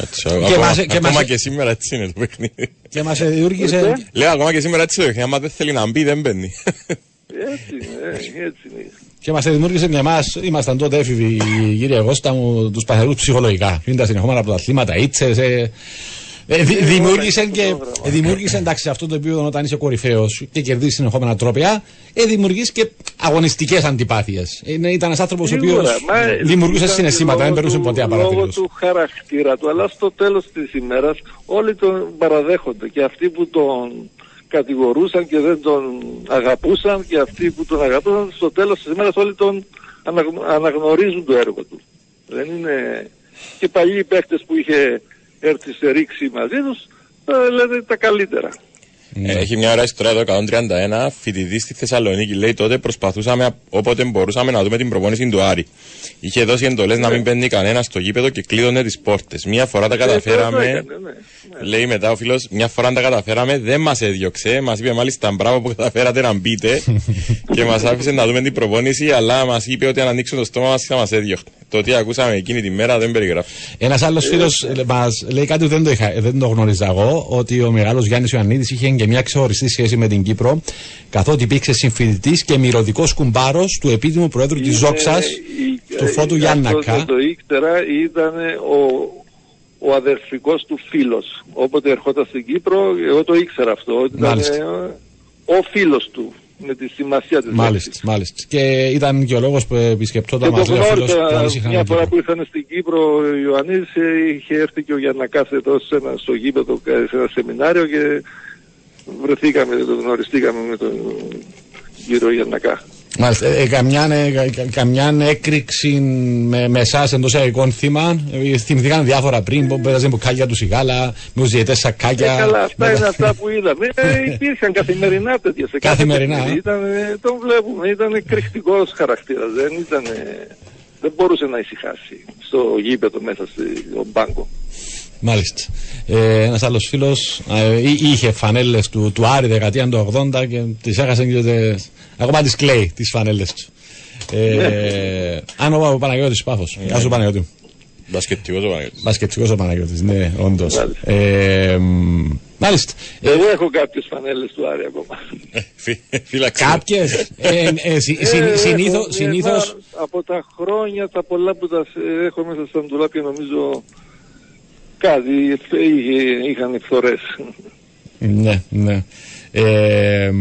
Έτσι, και ακόμα, μας, ακόμα και, μας... και σήμερα έτσι είναι το παιχνίδι. Και μας δημιούργησε... Λέω ακόμα και σήμερα έτσι το παιχνίδι, άμα δεν θέλει να μπει δεν μπαίνει. Έτσι είναι, έτσι είναι. Και μας δημιούργησε για εμάς, ήμασταν τότε έφηβοι κύριε Κώστα μου, τους παθαρούς ψυχολογικά. Είναι τα συνεχόμενα πρωταθλήματα, ίτσες... Ε... Ε, δη, δημιούργησαν και, δημιούργησαν εντάξει αυτό το επίπεδο όταν είσαι κορυφαίος και κερδίζεις συνεχόμενα τρόπια, ε, δημιουργείς και αγωνιστικές αντιπάθειες. Ε, ήταν ένας άνθρωπος ο οποίος δημιουργούσε συναισθήματα, δεν περνούσε ποτέ απαρατήρητος. Λόγω του χαρακτήρα του, αλλά στο τέλος της ημέρας όλοι τον παραδέχονται και αυτοί που τον κατηγορούσαν και δεν τον αγαπούσαν και αυτοί που τον αγαπούσαν στο τέλος της ημέρας όλοι τον αναγνωρίζουν το έργο του. Δεν είναι... Και παλιοί παίχτες που είχε έρθει σε ρήξη μαζί τους, λέτε τα καλύτερα. Ε, έχει μια ώρα ιστορία το εκατόν τριάντα ένα, φοιτητή στη Θεσσαλονίκη, λέει τότε προσπαθούσαμε όποτε μπορούσαμε να δούμε την προπόνηση του Άρη. Είχε δώσει εντολές ναι. να μην παίρνει κανένα στο γήπεδο και κλείδωνε τις πόρτες. Μια φορά τα καταφέραμε, ε, έκανε, ναι. λέει μετά ο φίλος, μια φορά τα καταφέραμε, δεν μας έδιωξε, μας είπε μάλιστα μπράβο που καταφέρατε να μπείτε και μας άφησε να δούμε την προπόνηση, αλλά μας είπε ότι αν ανοίξουν το στόμα μας θα μας έδιωχτε. Το τι ακούσαμε εκείνη τη μέρα δεν περιγράφει. Ένας άλλος φίλος μας λέει κάτι που δεν το, είχα, δεν το γνωρίζα εγώ, ότι ο μεγάλος Γιάννης Ιωαννίδης είχε και μια ξεχωριστή σχέση με την Κύπρο, καθότι υπήρξε συμφοιτητής και μυρωδικός κουμπάρος του επίτιμου προέδρου της Ζόξας, η, του Φώτου Γιάννακα. Αυτό το ήξερα, ήταν ο, ο αδερφικός του φίλος. Όποτε ερχόταν στην Κύπρο, εγώ το ήξερα αυτό, ήταν ο φίλος του. Με τη σημασία της. Μάλιστα, δέξης. Μάλιστα. Και ήταν και ο λόγος που επισκεπτόταν μαζί του. Μια φορά που ήρθαν στην Κύπρο ο Ιωαννίδης, είχε έρθει και ο Γιαννακάς εδώ σε ένα, στο γήπεδο σε ένα σεμινάριο και βρεθήκαμε, το γνωριστήκαμε με τον κύριο Γιαννακά. Μάλιστα. Ε, καμιά, ε, καμιά έκρηξη με, με εσάς εντός αερικών θύμα. Ε, θυμηθήκαν διάφορα πριν, που πέραζαν μπουκάλια του Σιγάλα, με τους διαιτές σακάκια. Ε, καλά, αυτά είναι αυτά που είδαμε. Ε, υπήρχαν καθημερινά τέτοια σε καθημερινά. Κάθε ήτανε, τον βλέπουμε, ήταν εκρηκτικός χαρακτήρας. Δεν, ήτανε, δεν μπορούσε να ησυχάσει στο γήπεδο μέσα στον μπάγκο. Μάλιστα. Ε, ένας άλλος φίλος ε, είχε φανέλες του, του Άρη δεκαετία του ογδόντα και τις έχασαν και τις, ακόμα τις κλαίει τις φανέλες του. Ε, αν ο Παναγιώτης Πάφος. Γεια σου Παναγιώτη. Μπασκετικός ο Παναγιώτης. Μπασκετικός ο Παναγιώτης, ναι, όντως. Ε, Μάλιστα. Δεν έχω κάποιες φανέλες του Άρη ακόμα. Φύλαξε. Κάποιες. Συνήθως. Από τα χρόνια, τα πολλά που τα έχω μέσα στα ντουλάπια, νομίζω κάτι είχαν φθορές. Ναι, ναι. Ε,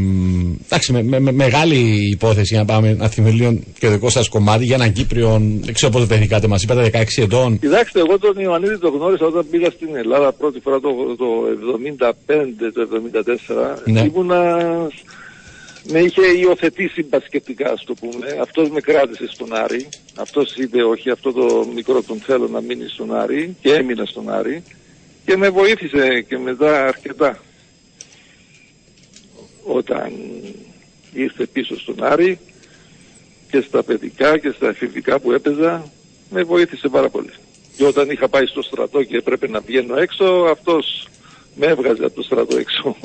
εντάξει, με, με, μεγάλη υπόθεση για να πάμε να θεμελίων και δικό σας κομμάτι για έναν Κύπριον. Δεν ξέρω πώς το τεχνικάτε, μας είπατε δεκαέξι ετών. Κοιτάξτε, εγώ τον Ιωαννίδη τον γνώρισα όταν πήγα στην Ελλάδα πρώτη φορά το, το εβδομήντα πέντε, το εβδομήντα τέσσερα. Ναι. Ήμουνα, με είχε υιοθετήσει μπασκετικά, ας το πούμε. Αυτός με κράτησε στον Άρη. Αυτός είπε όχι, αυτό το μικρό τον θέλω να μείνει στον Άρη, και έμεινα στον Άρη και με βοήθησε και μετά αρκετά. Όταν ήρθε πίσω στον Άρη και στα παιδικά και στα εφηβικά που έπαιζα, με βοήθησε πάρα πολύ. Και όταν είχα πάει στο στρατό και έπρεπε να βγαίνω έξω, αυτός με έβγαζε από το στρατό έξω.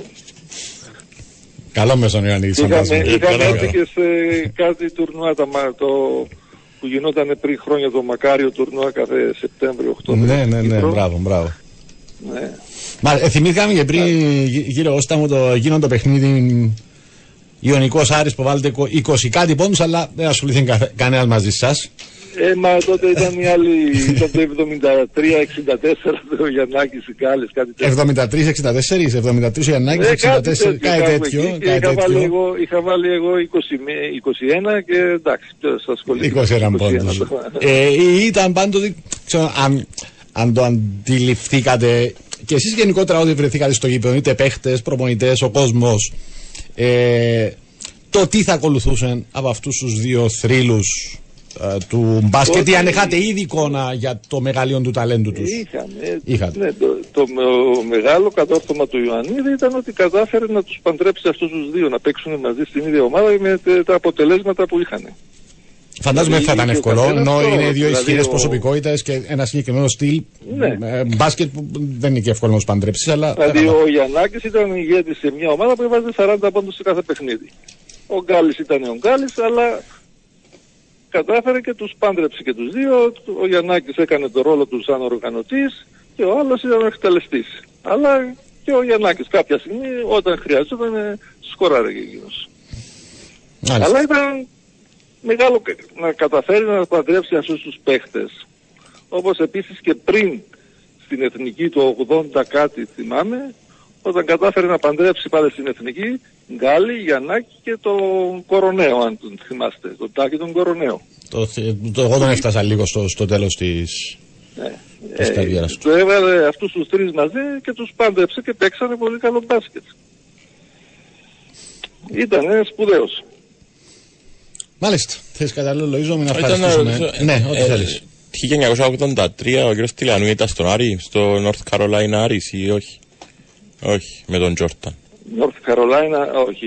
Καλό μέσον Ιωαννίδης. Είχαμε, είχαμε έτσι και σε κάτι τουρνουά το, που γινόταν πριν χρόνια, το Μακάριο τουρνουά κάθε Σεπτέμβριο-Οκτώβριο. Ναι, ναι, ναι, μπράβο, μπράβο. Ναι. Μα θυμήθηκαμε και πριν γύρω όστα μου το γίνον το παιχνίδι Ιονικός Άρης που βάλετε είκοσι κάτι πόντους, αλλά δεν ασχολήθηκε κανένας μαζί σας. Ε, μα τότε ήταν η άλλη, ήταν το εβδομήντα τρία εξήντα τέσσερα το Γιαννάκης, οι Γκάλης, κάτι τέτοιο. εβδομήντα τρία εξήντα τέσσερα, εβδομήντα τρία Γιαννάκης, εξήντα τέσσερα, κάτι τέτοιο. Είχα βάλει εγώ είκοσι, είκοσι ένα και εντάξει, σας ασχολήθηκα. είκοσι ένα πόντους. Ε, ήταν πάντοτε, ξέρω, αν... Αν το αντιληφθήκατε και εσείς γενικότερα ό,τι βρεθήκατε στο γήπεδο, είτε παίχτες, προπονητές, ο κόσμος, ε, το τι θα ακολουθούσαν από αυτούς τους δύο θρύλους ε, του μπάσκετ, ότι... αν είχατε ήδη εικόνα για το μεγαλείο του ταλέντου τους. Είχαμε. Είχατε. Ναι, το, το μεγάλο κατόρθωμα του Ιωαννίδη ήταν ότι κατάφερε να τους παντρέψει αυτούς τους δύο, να παίξουν μαζί στην ίδια ομάδα με τα αποτελέσματα που είχαν. Φαντάζομαι θα ήταν εύκολο, ενώ είναι δύο ισχυρές προσωπικότητες και ένα συγκεκριμένο στυλ μπάσκετ που δεν είναι και εύκολο να τους παντρέψεις. Δηλαδή ο Γιαννάκης ήταν ηγέτης σε μια ομάδα που έβαζε σαράντα πόντους σε κάθε παιχνίδι. Ο Γκάλης ήταν ο Γκάλης, αλλά κατάφερε και τους παντρέψει και τους δύο. Ο Γιαννάκης έκανε τον ρόλο του σαν οργανωτής και ο άλλος ήταν ο εκτελεστής. Αλλά και ο Γιαννάκης κάποια στιγμή όταν χρειαζόταν σκοράρε και εκείνος. Αλλά ήταν... μεγάλο να καταφέρει να παντρεύσει αυτούς τους παίχτες. Όπως επίσης και πριν στην Εθνική το ογδόντα κάτι θυμάμαι, όταν κατάφερε να παντρεύσει πάλι στην Εθνική Γκάλη, Γιαννάκη και τον Κοροναίο, αν τον θυμάστε, τον Τάκη τον Κοροναίο. Το, το, εγώ τον έφτασα λίγο στο, στο τέλος της, ναι, της ε, καριέρας του. Το έβαλε αυτούς τους τρεις μαζί και τους παντρεύσε και παίξανε πολύ καλό μπάσκετ. Ήτανε σπουδαίος. Μάλιστα, θες καταλογίζομαι να ευχαριστήσουμε. Ναι, ό,τι θέλεις. χίλια εννιακόσια ογδόντα τρία ο κύριος Στυλιανού ήταν στον Άρη, στο North Carolina Άρης ή όχι? Όχι, με τον Τζόρνταν. North Carolina, όχι.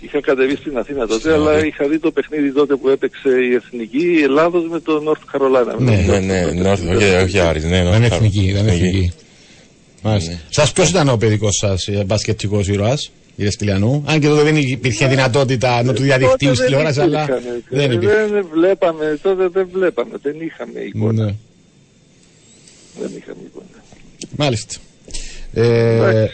Είχα κατεβεί στην Αθήνα τότε, αλλά είχα δει το παιχνίδι τότε που έπαιξε η Εθνική Ελλάδος με τον North Carolina. Ναι, ναι, όχι Άρης, ναι. Δεν Εθνική, δεν Εθνική. Μάλιστα. Σας ποιος ήταν ο παιδικός σας μπασκετικός ήρωας? Κύριε Στυλιανού, αν και τότε δεν υπήρχε δυνατότητα να του διαδικτύου στην τηλεόραση, αλλά δεν υπήρχε. Δεν βλέπαμε, τότε δεν βλέπαμε, δεν είχαμε εικόνα. Ναι. Δεν είχαμε εικόνα. Μάλιστα. Ε,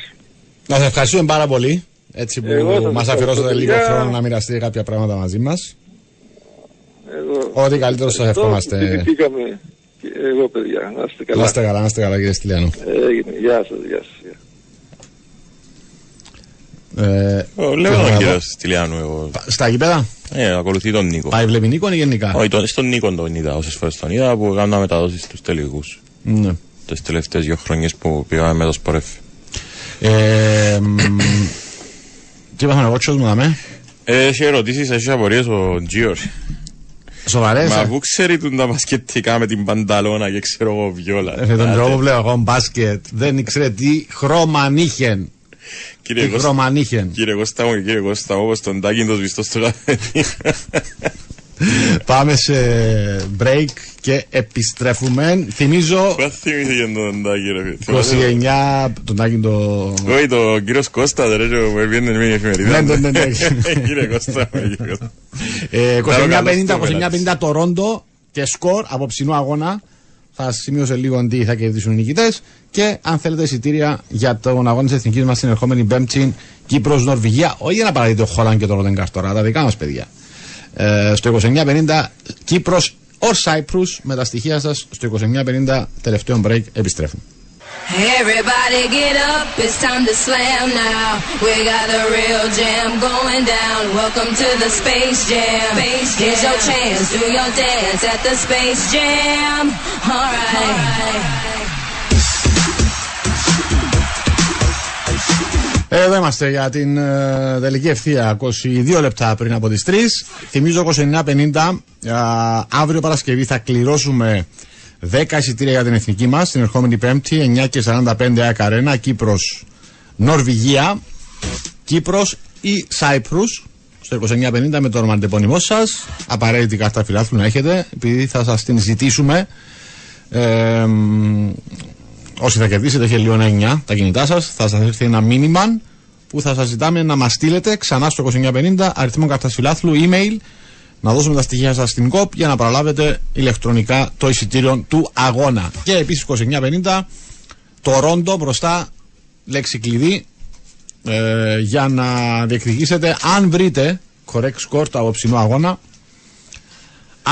να σας ευχαριστούμε πάρα πολύ, έτσι που εγώ μας αφιερώσατε λίγο χρόνο να μοιραστείτε κάποια πράγματα μαζί μας. Εγώ... ό,τι καλύτερο σας ευχόμαστε. Εγώ παιδιά, να είστε καλά. Να είστε καλά, να είστε καλά κύριε Στυλιανού. Έγινε, γεια σας, γεια σας. Ε, Λέω τον κύριο Στυλιανού εγώ. Στα γήπεδα? Ναι, ακολουθεί τον Νίκο. Πάει βλέπει Νίκο ή γενικά? Όχι, στον Νίκο τον είδα όσες φορές τον είδα που έκανα μεταδόσεις στους τελικούς. Ναι. Τις τελευταίες δύο χρονιές που πήγαμε με το Sport εφ εμ. Ε, τι είπαμε εγώ, ποιος μου δάμε? Έχει ερωτήσεις, έχει απορίες ο Τζίος. Σοβαρές. Μα αφού ξέρει του τα μπασκετικά με την πανταλώνα και ξέρω εγώ βιόλα. Με τον τρόπο βλέπω εγώ μπάσκετ, δεν ήξερε τι χρώμα ανήχεν. Κύριε Κώστα μου και κύριε Κώστα μου, όπως τον Τάκη είναι το σβηστό στο καφέτη. Πάμε σε break και επιστρέφουμε. Θυμίζω... Πώς θυμίζει για τον Τάκη ρε φίλε? είκοσι εννιά, τον Τάκη το... Όχι, τον κύριο Κώστα δεν ρε που έβγαινε μια εφημερίδα. Ναι, ναι, ναι. Κύριε Κώστα μου, κύριε Κώστα. είκοσι εννιά πενήντα, είκοσι εννιά πενήντα Τορόντο και σκορ από ψινό αγώνα. Θα σημείωσε λίγο αντί θα κερδίσουν οι νικητές. Και αν θέλετε εισιτήρια για τον αγώνα της εθνικής μας στην ερχόμενη Πέμπτη Κύπρος-Νορβηγία, όχι για να παραδείτε ο Χόλαν και τον Ροντεγκάρ τώρα, τα δικά μας παιδιά. Ε, στο είκοσι εννιά πενήντα Κύπρος or Cyprus, με τα στοιχεία σας στο είκοσι εννιά πενήντα. Τελευταίο break, επιστρέφουμε. Everybody get up, it's time to slam now. We got a real jam going down. Welcome to the Space Jam. Space Jam. Here's your chance, do your dance at the Space Jam. Alright. Right. Εδώ είμαστε για την ε, τελική ευθεία, είκοσι δύο λεπτά πριν από τις τρεις. Θυμίζω είκοσι εννιά πενήντα, ε, αύριο Παρασκευή θα κληρώσουμε δέκα εισιτήρια για την εθνική μας την ερχόμενη Πέμπτη, εννιά και σαράντα πέντε Ακαρένα, Κύπρος, Νορβηγία, Κύπρος ή Σάιπρους, στο είκοσι εννιά πενήντα με το όνομα αντεπώνυμό σας. Απαραίτητη κάρτα φιλάθλου να έχετε, επειδή θα σας την ζητήσουμε. Ε, όσοι θα κερδίσετε, χελιώνα εννιά τα κινητά σας, θα σας έρθει ένα μήνυμα που θα σας ζητάμε να μας στείλετε ξανά στο είκοσι εννιά πενήντα, αριθμό κάρτας φιλάθλου, email. Να δώσουμε τα στοιχεία σας στην ΚΟΠ για να παραλάβετε ηλεκτρονικά το εισιτήριο του αγώνα. Και επίσης είκοσι εννιά πενήντα Τορόντο μπροστά, λέξη κλειδί, ε, για να διεκδικήσετε, αν βρείτε correct score το απόψινό αγώνα,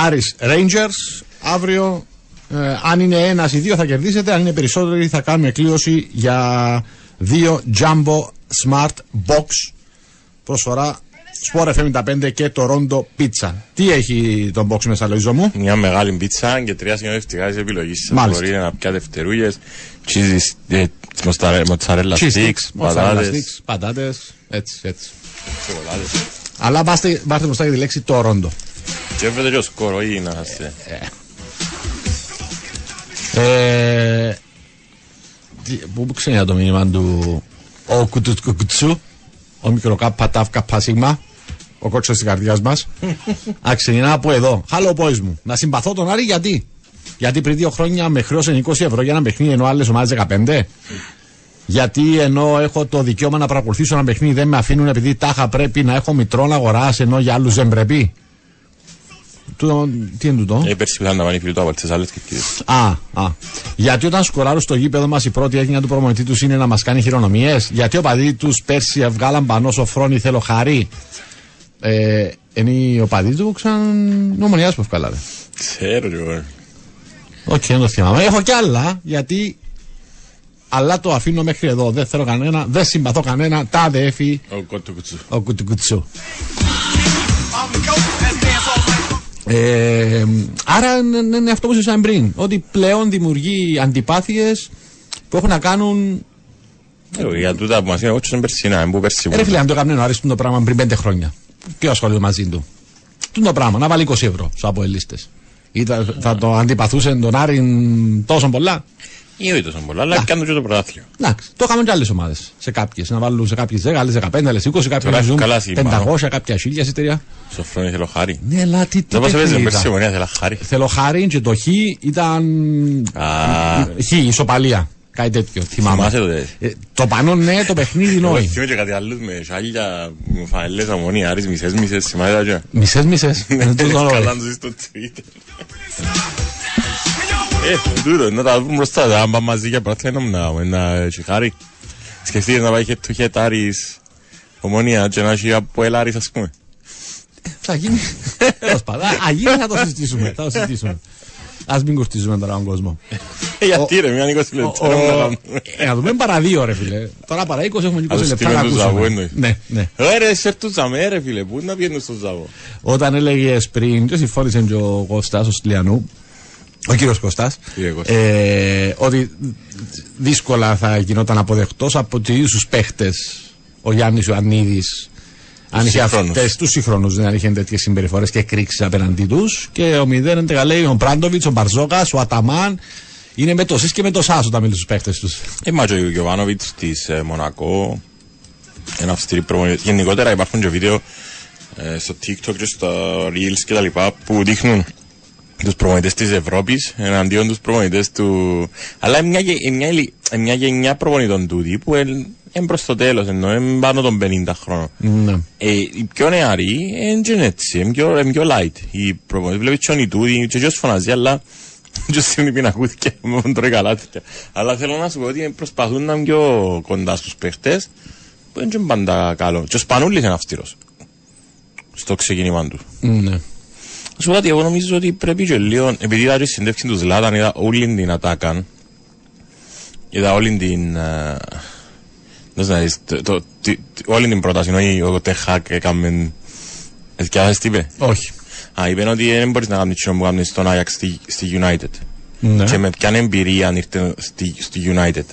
Aris Rangers αύριο. ε, Αν είναι ένας ή δύο θα κερδίσετε, αν είναι περισσότεροι θα κάνουμε κλήρωση για δύο Jumbo Smart Box, προσφορά Sport εφ εμ πενήντα πέντε και Τορόντο πίτσα. Τι έχει το box μέσα, Λοίζο μου? Μια μεγάλη πίτσα και τρία συνοδευτικά τη επιλογή σα. Μπορείτε να πιάτε φτερούγες, μοτσαρέλα στικς, πατάτες, έτσι, έτσι. Αλλά βάστε μπροστά για τη λέξη Τορόντο. Και έφερε και ο σκορ, ή να είστε. Πού ξένει το μήνυμα του ο κουτσού? Ο μικροκάπα, τάφ, καπά, σίγμα, ο κότσος της καρδιάς μας. Αξινινά από εδώ. Hello boys μου. Να συμπαθώ τον Άρη γιατί. Γιατί πριν δύο χρόνια με χρέωσε είκοσι ευρώ για ένα παιχνίδι ενώ άλλες ομάδες δεκαπέντε. Γιατί ενώ έχω το δικαίωμα να παρακολουθήσω ένα παιχνίδι δεν με αφήνουν επειδή τάχα πρέπει να έχω μητρών αγοράς ενώ για άλλους δεν πρέπει. Τούτο, τι είναι τούτο? Ε, πέρσι πιθανόν να πάνε φιλτό από τις άλλες κυκλίδες. Α, α. Γιατί όταν σκοράρουν στο γήπεδο μας η πρώτη έγνοια του προμονητή τους είναι να μας κάνει χειρονομίες. Γιατί ο παδί τους πέρσι βγάλαν πανό σοφρόνι θέλω χαρί. Ε, είναι ο παδί του ξανά νομονιάς που ευκάλατε. Ξέρω λοιπόν. Όχι, δεν το θυμάμαι. Έχω κι άλλα γιατί... Αλλά το αφήνω μέχρι εδώ. Δεν θέλω κανένα, δεν συμπαθώ κανένα. Τα δε έφυγε ο κουτσου. Ε, άρα είναι, είναι αυτό που σας είπα πριν, ότι πλέον δημιουργεί αντιπάθειες που έχουν να κάνουν. Ε, για τούτα που μας είπα, εγώ τσουν περσινά. Ρε φίλε, αν το έκαναν αρέσει το πράγμα πριν πέντε χρόνια, ποιο ασχολείται μαζί του? Τούν το πράγμα, να βάλει είκοσι ευρώ στους αποελίστες. Ή θα, θα το αντιπαθούσε τον Άρη τόσο πολλά. Ή όχι τόσο πολλά, αλλά κάνουν και το πρωτάθλιο. Εντάξει, το είχαμε και άλλες ομάδες. Σε κάποιες, να βάλουν σε κάποιες δέκα, άλλες δεκαπέντε, άλλες είκοσι, κάποιες πεντακόσια, κάποια χίλια εισιτήρια. Σοφρόνι θέλω χάρη. Ναι, αλλά τι το πες παίζει με συμφωνία, θέλω χάρη. Θέλω χάρη και το χ ήταν. Χ, ισοπαλία. Κάτι τέτοιο. Θυμάμαι. Το πανό, ναι, το παιχνίδι νόη. Θυμάμαι και κάτι άλλο με σάλια, μου φανελέ αμμονία, άρι μισέ μισέ. Μισέ μισέ. Καλά να ζει στο Twitter. Ε, τούτο, να τα βρούμε μπροστά, αν πάμε μαζί για πρωτάθλημα να τσιχάρει. Σκεφτείτε να πάει το χετάρις Ομονία και να έχει από Ελάρις ας πούμε. Θα γίνει, αγίνει θα το συζητήσουμε, θα το συζητήσουμε. Ας μην κουρτίζουμε τώρα τον κόσμο. Γιατί ρε, μια είκοσι λεπτά να κάνουμε. Να το πούμε παρά δύο ρε φίλε, τώρα παρά είκοσι έχουμε είκοσι λεπτά να ακούσουμε. Ναι, ναι. Ρε, σε έρτουζαμε ρε φίλε, πού να βγαίνουν στο Ζαβό. Όταν έλεγες πριν, και συμφώνησε και ο Κώστας, ο Στυλιανού, ο κύριος Κώστας, ε, ότι δύσκολα θα γινόταν αποδεκτός από τους ίδιους τους παίχτες ο Γιάννης Ιωαννίδης, αν είχε αυτές τους σύγχρονους, δεν είχε τέτοιες συμπεριφορές και κρίξεις απέναντί τους. Και ο μηδέν έντεκα λέει ο Μπράντοβιτς, ο Μπαρζόκας, ο Αταμάν, είναι με το ΣΥΣ και με το ΣΑΣ όταν μιλούν στους παίχτες τους. Είμα και ο Γιωβάνοβιτς της ε, Μονακό, ένα αυστηρή προμονή. Γενικότερα υπάρχουν και βίντεο ε, στο TikTok και στα Reels και τα λοιπά που δείχνουν τους προπονητές της Ευρώπης εναντίον τους προπονητές του... Αλλά μια, μια, μια γενιά προπονητών τούτη που είναι προς το τέλος, εννοώ, είναι πάνω των πενήντα χρόνων. Mm. Ε, οι πιο νεαροί είναι έτσι, είναι πιο light. Οι προπονητές, βλέπεις και όνοι τούτοι, και ποιος φωνάζει, αλλά και στην πινακούθηκια με τον τρώει καλάθηκια. Αλλά θέλω να σου πω ότι προσπαθούν να είναι πιο κοντά στους παίχτες, που είναι πάντα καλό. Και ο Σπανούλης είναι αυστηρός στο ξεκίνημα του. Ναι. Σου πω ότι εγώ νομίζω ότι πρέπει και λίγο, επειδή είδα τη συνέντευξη του Ζλάταν, είδα όλη την ατάκαν, είδα όλη την... όλη την πρόταση, όχι ο Τεχάκ έκαμε... Εσκιάζεσαι τι είπε? Όχι. Α, είπε ότι δεν μπορείς να κάνεις τσιόν που κάνεις στον Ajax στη, στη United. Ναι. Και με ποιαν εμπειρία αν ήρθε στη, στη United.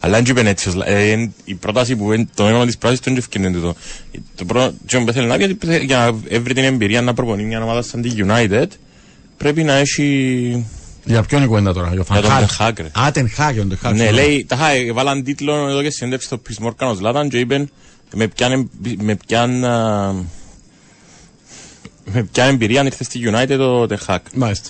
Αλλά δεν είπε έτσι, ε, ε, η πρόταση που είναι το νόημα της πράσης του είναι το πρώτο. Τσιόν που θέλει να πει για να βρει την εμπειρία να προπονεί μια ομάδα σαν τη United πρέπει να έχει... Για ποιον κουβέντα τώρα, για τον Χακ. Α, τον Χακ, τον Χακ. Ναι, λέει, τα Χακ, βάλαν τίτλο εδώ και συνέντευξη στο Piers Morgan ο Zlatan και είπε με ποιαν... Με ποια εμπειρία αν ήρθε στη United ο Τεχάκ. Μάλιστα.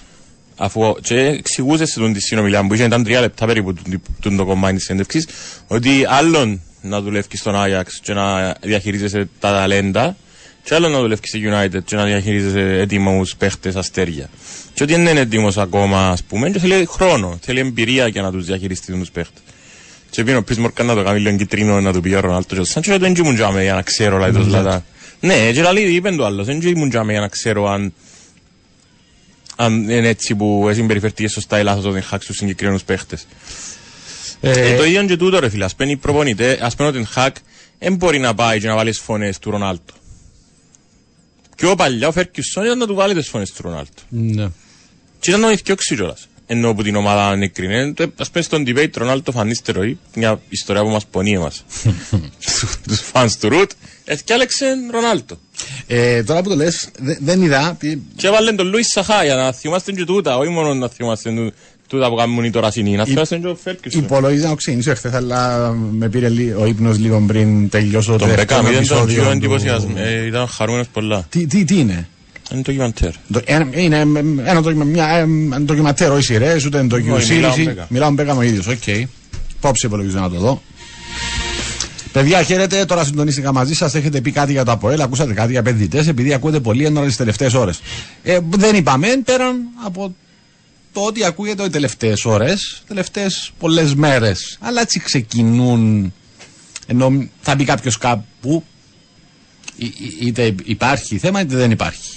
Αφού και εξηγούσε στον τη συνομιλία μου, ήταν τρία λεπτά περίπου το κομμάτι της συνέντευξης, ότι άλλον να δουλεύει στον Άγιαξ και να διαχειρίζεσαι τα ταλέντα, και άλλον να δουλεύει στη United και να διαχειρίζεσαι έτοιμους παίχτες αστέρια. Και ότι δεν είναι έτοιμος ακόμα, ας πούμε, και θέλει χρόνο, θέλει εμπειρία για να τους διαχειριστεί τους παίχτες. Και πήγαινε ο Πις Μορκάν να το κάνει λίγο κιτρίνο, να του πει ο Ρονάλτο και ο Σάντσο, και δεν ήμουν τζάμε για να ξέρω λάθος λάτα. Ναι, και λέει, είπεν το άλλος, δεν ήμουν τζάμε για να ξέρω αν, αν είναι έτσι που συμπεριφερθήκε σωστά ή λάθος όταν χακ στους συγκεκριμένους παίχτες. Ε, ε, το ίδιο και τούτο ρε φίλε, ας πένει προπονείται, ας πένει ότι χακ δεν μπορεί να πάει και να βάλει τις φωνές του Ρονάλτο. Πιο παλιά ο Φέρκιουσον ήταν να του βάλει τις φωνές του Ρονάλτο. Ναι. Και ήταν να διθιώξει κιόλας. Ενώ που την ομάδα ανεκρινέν, ας πένει στον debate Ρονάλτο φανίστερο ή μια ιστορία που μας πονεί εμάς. Τους φανς του Ρουτ. Έφτιαξε Ρονάλτο. Ε, τώρα που το λες, δε, δεν είδα. Πι... Και έβαλε τον Λουί Σαχά για να θυμάστε και τούτα, όχι μόνο να θυμάστε τούτα που κάνουν οι τωρασινοί, να θυμάστε και ο Φέρκισον. Υπολογίζα ο ξύνης, χθες, αλλά με πήρε λί, ο ύπνος λίγο πριν τελειώσω το δεύτερο επεισόδιο. Τον Μπεκάμ του... ε, ήταν χαρούμενος πολλά. Τι, τι, τι είναι? Είναι ντοκιμαντέρ. Είναι ένα ντοκιμαντέρ, όχι σειρές, ούτε ντοκιμοσύριση. Μιλάω Μπεκάμ ο ίδιος, οκ. Πόψε υπολογίζω να το δω. Παιδιά, χαίρετε. Τώρα συντονίστηκα μαζί σας. Έχετε πει κάτι για το ΑΠΟΕΛ, ακούσατε κάτι για επενδυτές, επειδή ακούγεται πολύ έντονα τις τελευταίες ώρες. Ε, δεν είπαμε πέραν από το ότι ακούγεται οι τελευταίες ώρες, τελευταίες πολλές μέρες. Αλλά έτσι ξεκινούν. Ενώ θα μπει κάποιος κάπου, είτε υπάρχει θέμα είτε δεν υπάρχει.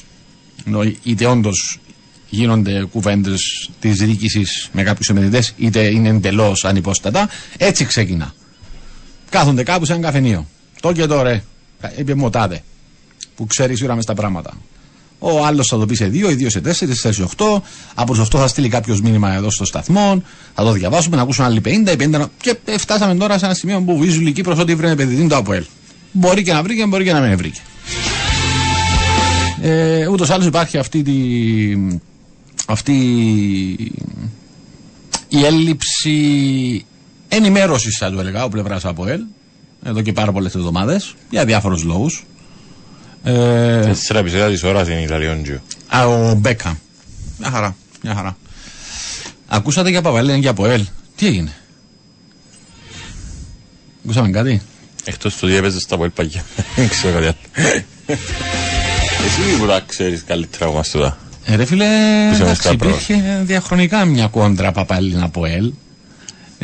Ενώ είτε όντως γίνονται κουβέντες της διοίκησης με κάποιους επενδυτές, είτε είναι εντελώς ανυπόστατα. Έτσι ξεκινά. Κάθονται κάπου σε ένα καφενείο. Το και το ρε, είπε μου ο τάδε, που ξέρει σίγουρα μες τα πράγματα. Ο άλλος θα το πει σε δύο, οι δύο σε τέσσερις, σε οκτώ. Από του οκτώ θα στείλει κάποιο μήνυμα εδώ στο σταθμό. Θα το διαβάσουμε, να ακούσουν άλλοι πενήντα, πενήντα. Και φτάσαμε τώρα σε ένα σημείο που βίζουν η Κύπρος ότι βρήκε επενδυτή το ΑΠΟΕΛ. Μπορεί και να βρήκε, μπορεί και να μην βρήκε. Ε, ούτως άλλως υπάρχει αυτή τη. Αυτή η έλλειψη ενημέρωσης, θα του έλεγα, από πλευράς ΑΠΟΕΛ, εδώ και πάρα πολλές εβδομάδες, για διάφορους λόγους. Τέσσερα επεισόδια της ώρας είναι Ιταλιόντζιο. Α, ο Μπέκα. Μια χαρά, μια χαρά. Ακούσατε για ΑΠΟΕΛ, είναι για ΑΠΟΕΛ. Τι έγινε? Ακούσαμε κάτι? Εκτός του ότι έπαιζε στα ΑΠΟΕΛ παγιά. Δεν ξέρω κάτι άλλο. Εσύ που τα ξέρεις καλύτερα από μας τώρα. Ρε φίλε, υπήρχε διαχρονικά μια κόντρα Παπαλίνα-ΑΠΟΕΛ.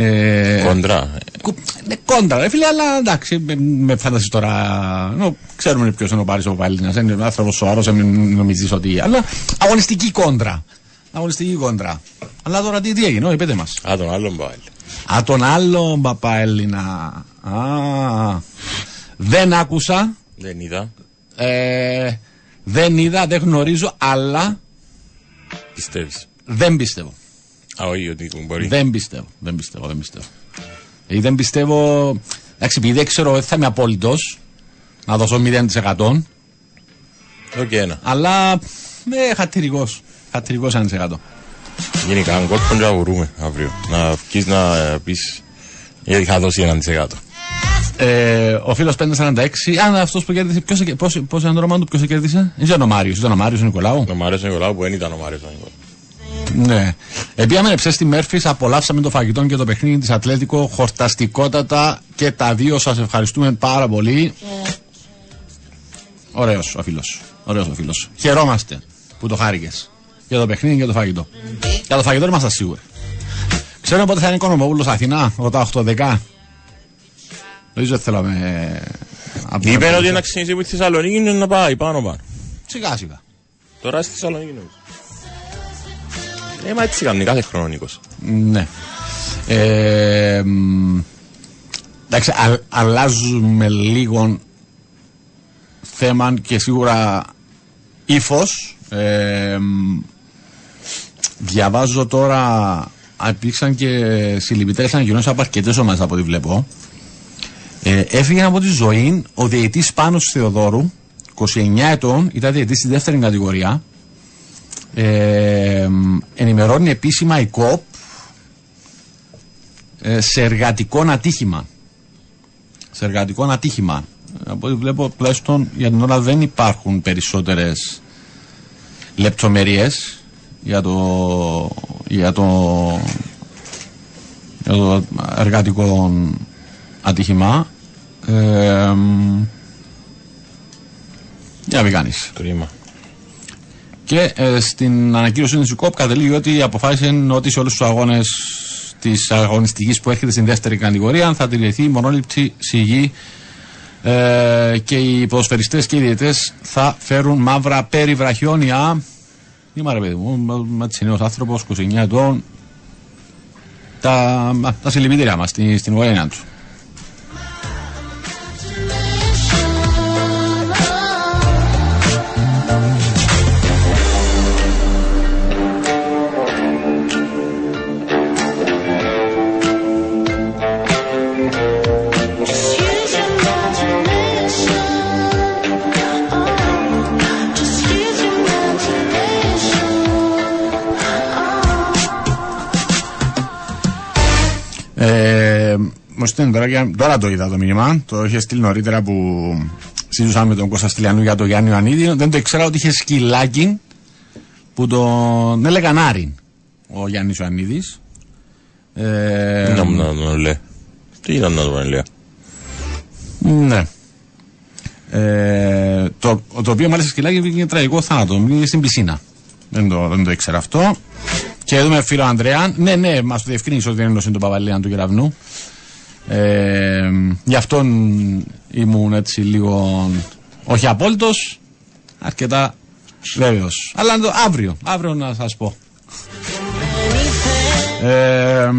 Ε, κόντρα. Ναι, κόντρα, ρε φίλε, αλλά εντάξει, με, με φανταστεί τώρα. Νο, ξέρουμε ποιο είναι ο Πάρης ο Παπαλίνας. Είναι ένα άνθρωπο σοβαρό, μην νομίζει ότι. Αλλά αγωνιστική κόντρα. Αγωνιστική κόντρα. Αλλά τώρα τι, τι έγινε, όχι, πείτε μας. Α, τον άλλον Παπαλίνα. Α, τον άλλον Παπαλίνα. Α. Δεν άκουσα. Δεν είδα. Ε, δεν είδα, δεν γνωρίζω, αλλά. Πιστεύεις? Δεν πιστεύω. Α, όχι, ότι μπορεί. Δεν πιστεύω, δεν πιστεύω, δεν πιστεύω. Ε, δεν πιστεύω, εντάξει, επειδή δεν ξέρω, θα είμαι απόλυτος, να δώσω μηδέν τοις εκατό. Okay, αλλά, ναι, χατηρικός, χατηρικός ένα τοις εκατό. Γενικά, αν κόρπον και αγορούμε αύριο, να βγεις να πεις, γιατί θα δώσει ένα τοις εκατό. Ε, ο φίλος πεντακόσια σαράντα έξι, αν αυτός που κέρδισε, ποιος, πώς, πώς ήταν το όνομα του, ποιος κέρδισε? Ήταν ο Μάριος, ήταν ο Μάριος ο Νικολάου. Ο Μάριος ο Νικολάου που δεν ήταν ο Μάριος ο Νικολάου. Ναι. Επίαμε ψες στη Μέρφης, απολαύσαμε το φαγητό και το παιχνίδι της Ατλέτικο χορταστικότατα και τα δύο σας ευχαριστούμε πάρα πολύ. Ωραίος ο φίλος. Ωραίος ο φίλος. Χαιρόμαστε που το χάρηκες. Για το παιχνίδι και το φαγητό. Για το φαγητό είμαστε σίγουροι. Ξέρω πότε θα είναι Οικονομόπουλος Αθηνά, ρωτάω οκτώ δέκα. Νομίζω ότι θέλαμε. Είπε ότι να ξεκινήσει που στη Θεσσαλονίκη είναι να πάει πάνω πάνω. Σιγά σιγά. Τώρα στη Θεσσαλονίκη νομίζω. Ναι, μα έτσι κάνει κάθε χρόνο Νίκος. Ναι. Ε, εντάξει, α, αλλάζουμε λίγο θέμα και σίγουρα ύφος. Ε, διαβάζω τώρα, υπήρξαν και συλληπιτήρες ανακοινώσεις από αρκετές ομάδες από ό,τι βλέπω. Ε, έφυγε από τη ζωή ο διαιτητής Πάνος Θεοδόρου, είκοσι εννέα ετών, ήταν διαιτητής στη δεύτερη κατηγορία. Ε, ενημερώνει επίσημα η ΚΟΠ ε, σε εργατικό ατύχημα. Σε εργατικό ατύχημα. Από ό,τι βλέπω, τουλάχιστον για την ώρα δεν υπάρχουν περισσότερες λεπτομέρειες για το, για το, για το εργατικό ατύχημα. Ε, ε, για να μην κάνεις. Κρίμα. Και ε, στην ανακοίνωση της ΚΟΠ καταλήγει ότι αποφάσισε ότι σε όλους τους αγώνες της αγωνιστικής που έρχεται στην δεύτερη κατηγορία θα τηρηθεί η μονόληψη σιγή ε, και οι ποδοσφαιριστές και οι διαιτητές θα φέρουν μαύρα περιβραχιόνια. Είμαι ρε παιδί μου, έτσι νέος άνθρωπος, είκοσι εννέα ετών. Τα, τα συλληπιτήριά μας στη, στην οικογένειά του. Τώρα το είδα το μήνυμα, το είχε στείλει νωρίτερα που συζητούσαμε με τον Κώστα Στυλιανού για τον Γιάννη Ιωαννίδη. Δεν το ήξερα ότι είχε σκυλάκι που τον έλεγαν Άρη ο Γιάννης Ιωαννίδης. Ε, να μου να τον λέει. Τι ήταν να τον λέει. Ναι. Ε, το, το οποίο μάλιστα σκυλάκι βγήκε τραγικό θάνατο, βγήκε στην πισίνα. Δεν το, δεν το ήξερα αυτό. Και εδώ με φίλο Ανδρέα, ναι, ναι, μας το διευκρίνησε ότι δεν είναι τον Παπαλίαν του Κεραυνού. Ε, γι' αυτόν ήμουν έτσι λίγο όχι απόλυτος, αρκετά βέβαιος. Αλλά αύριο, αύριο να σας πω. Ε,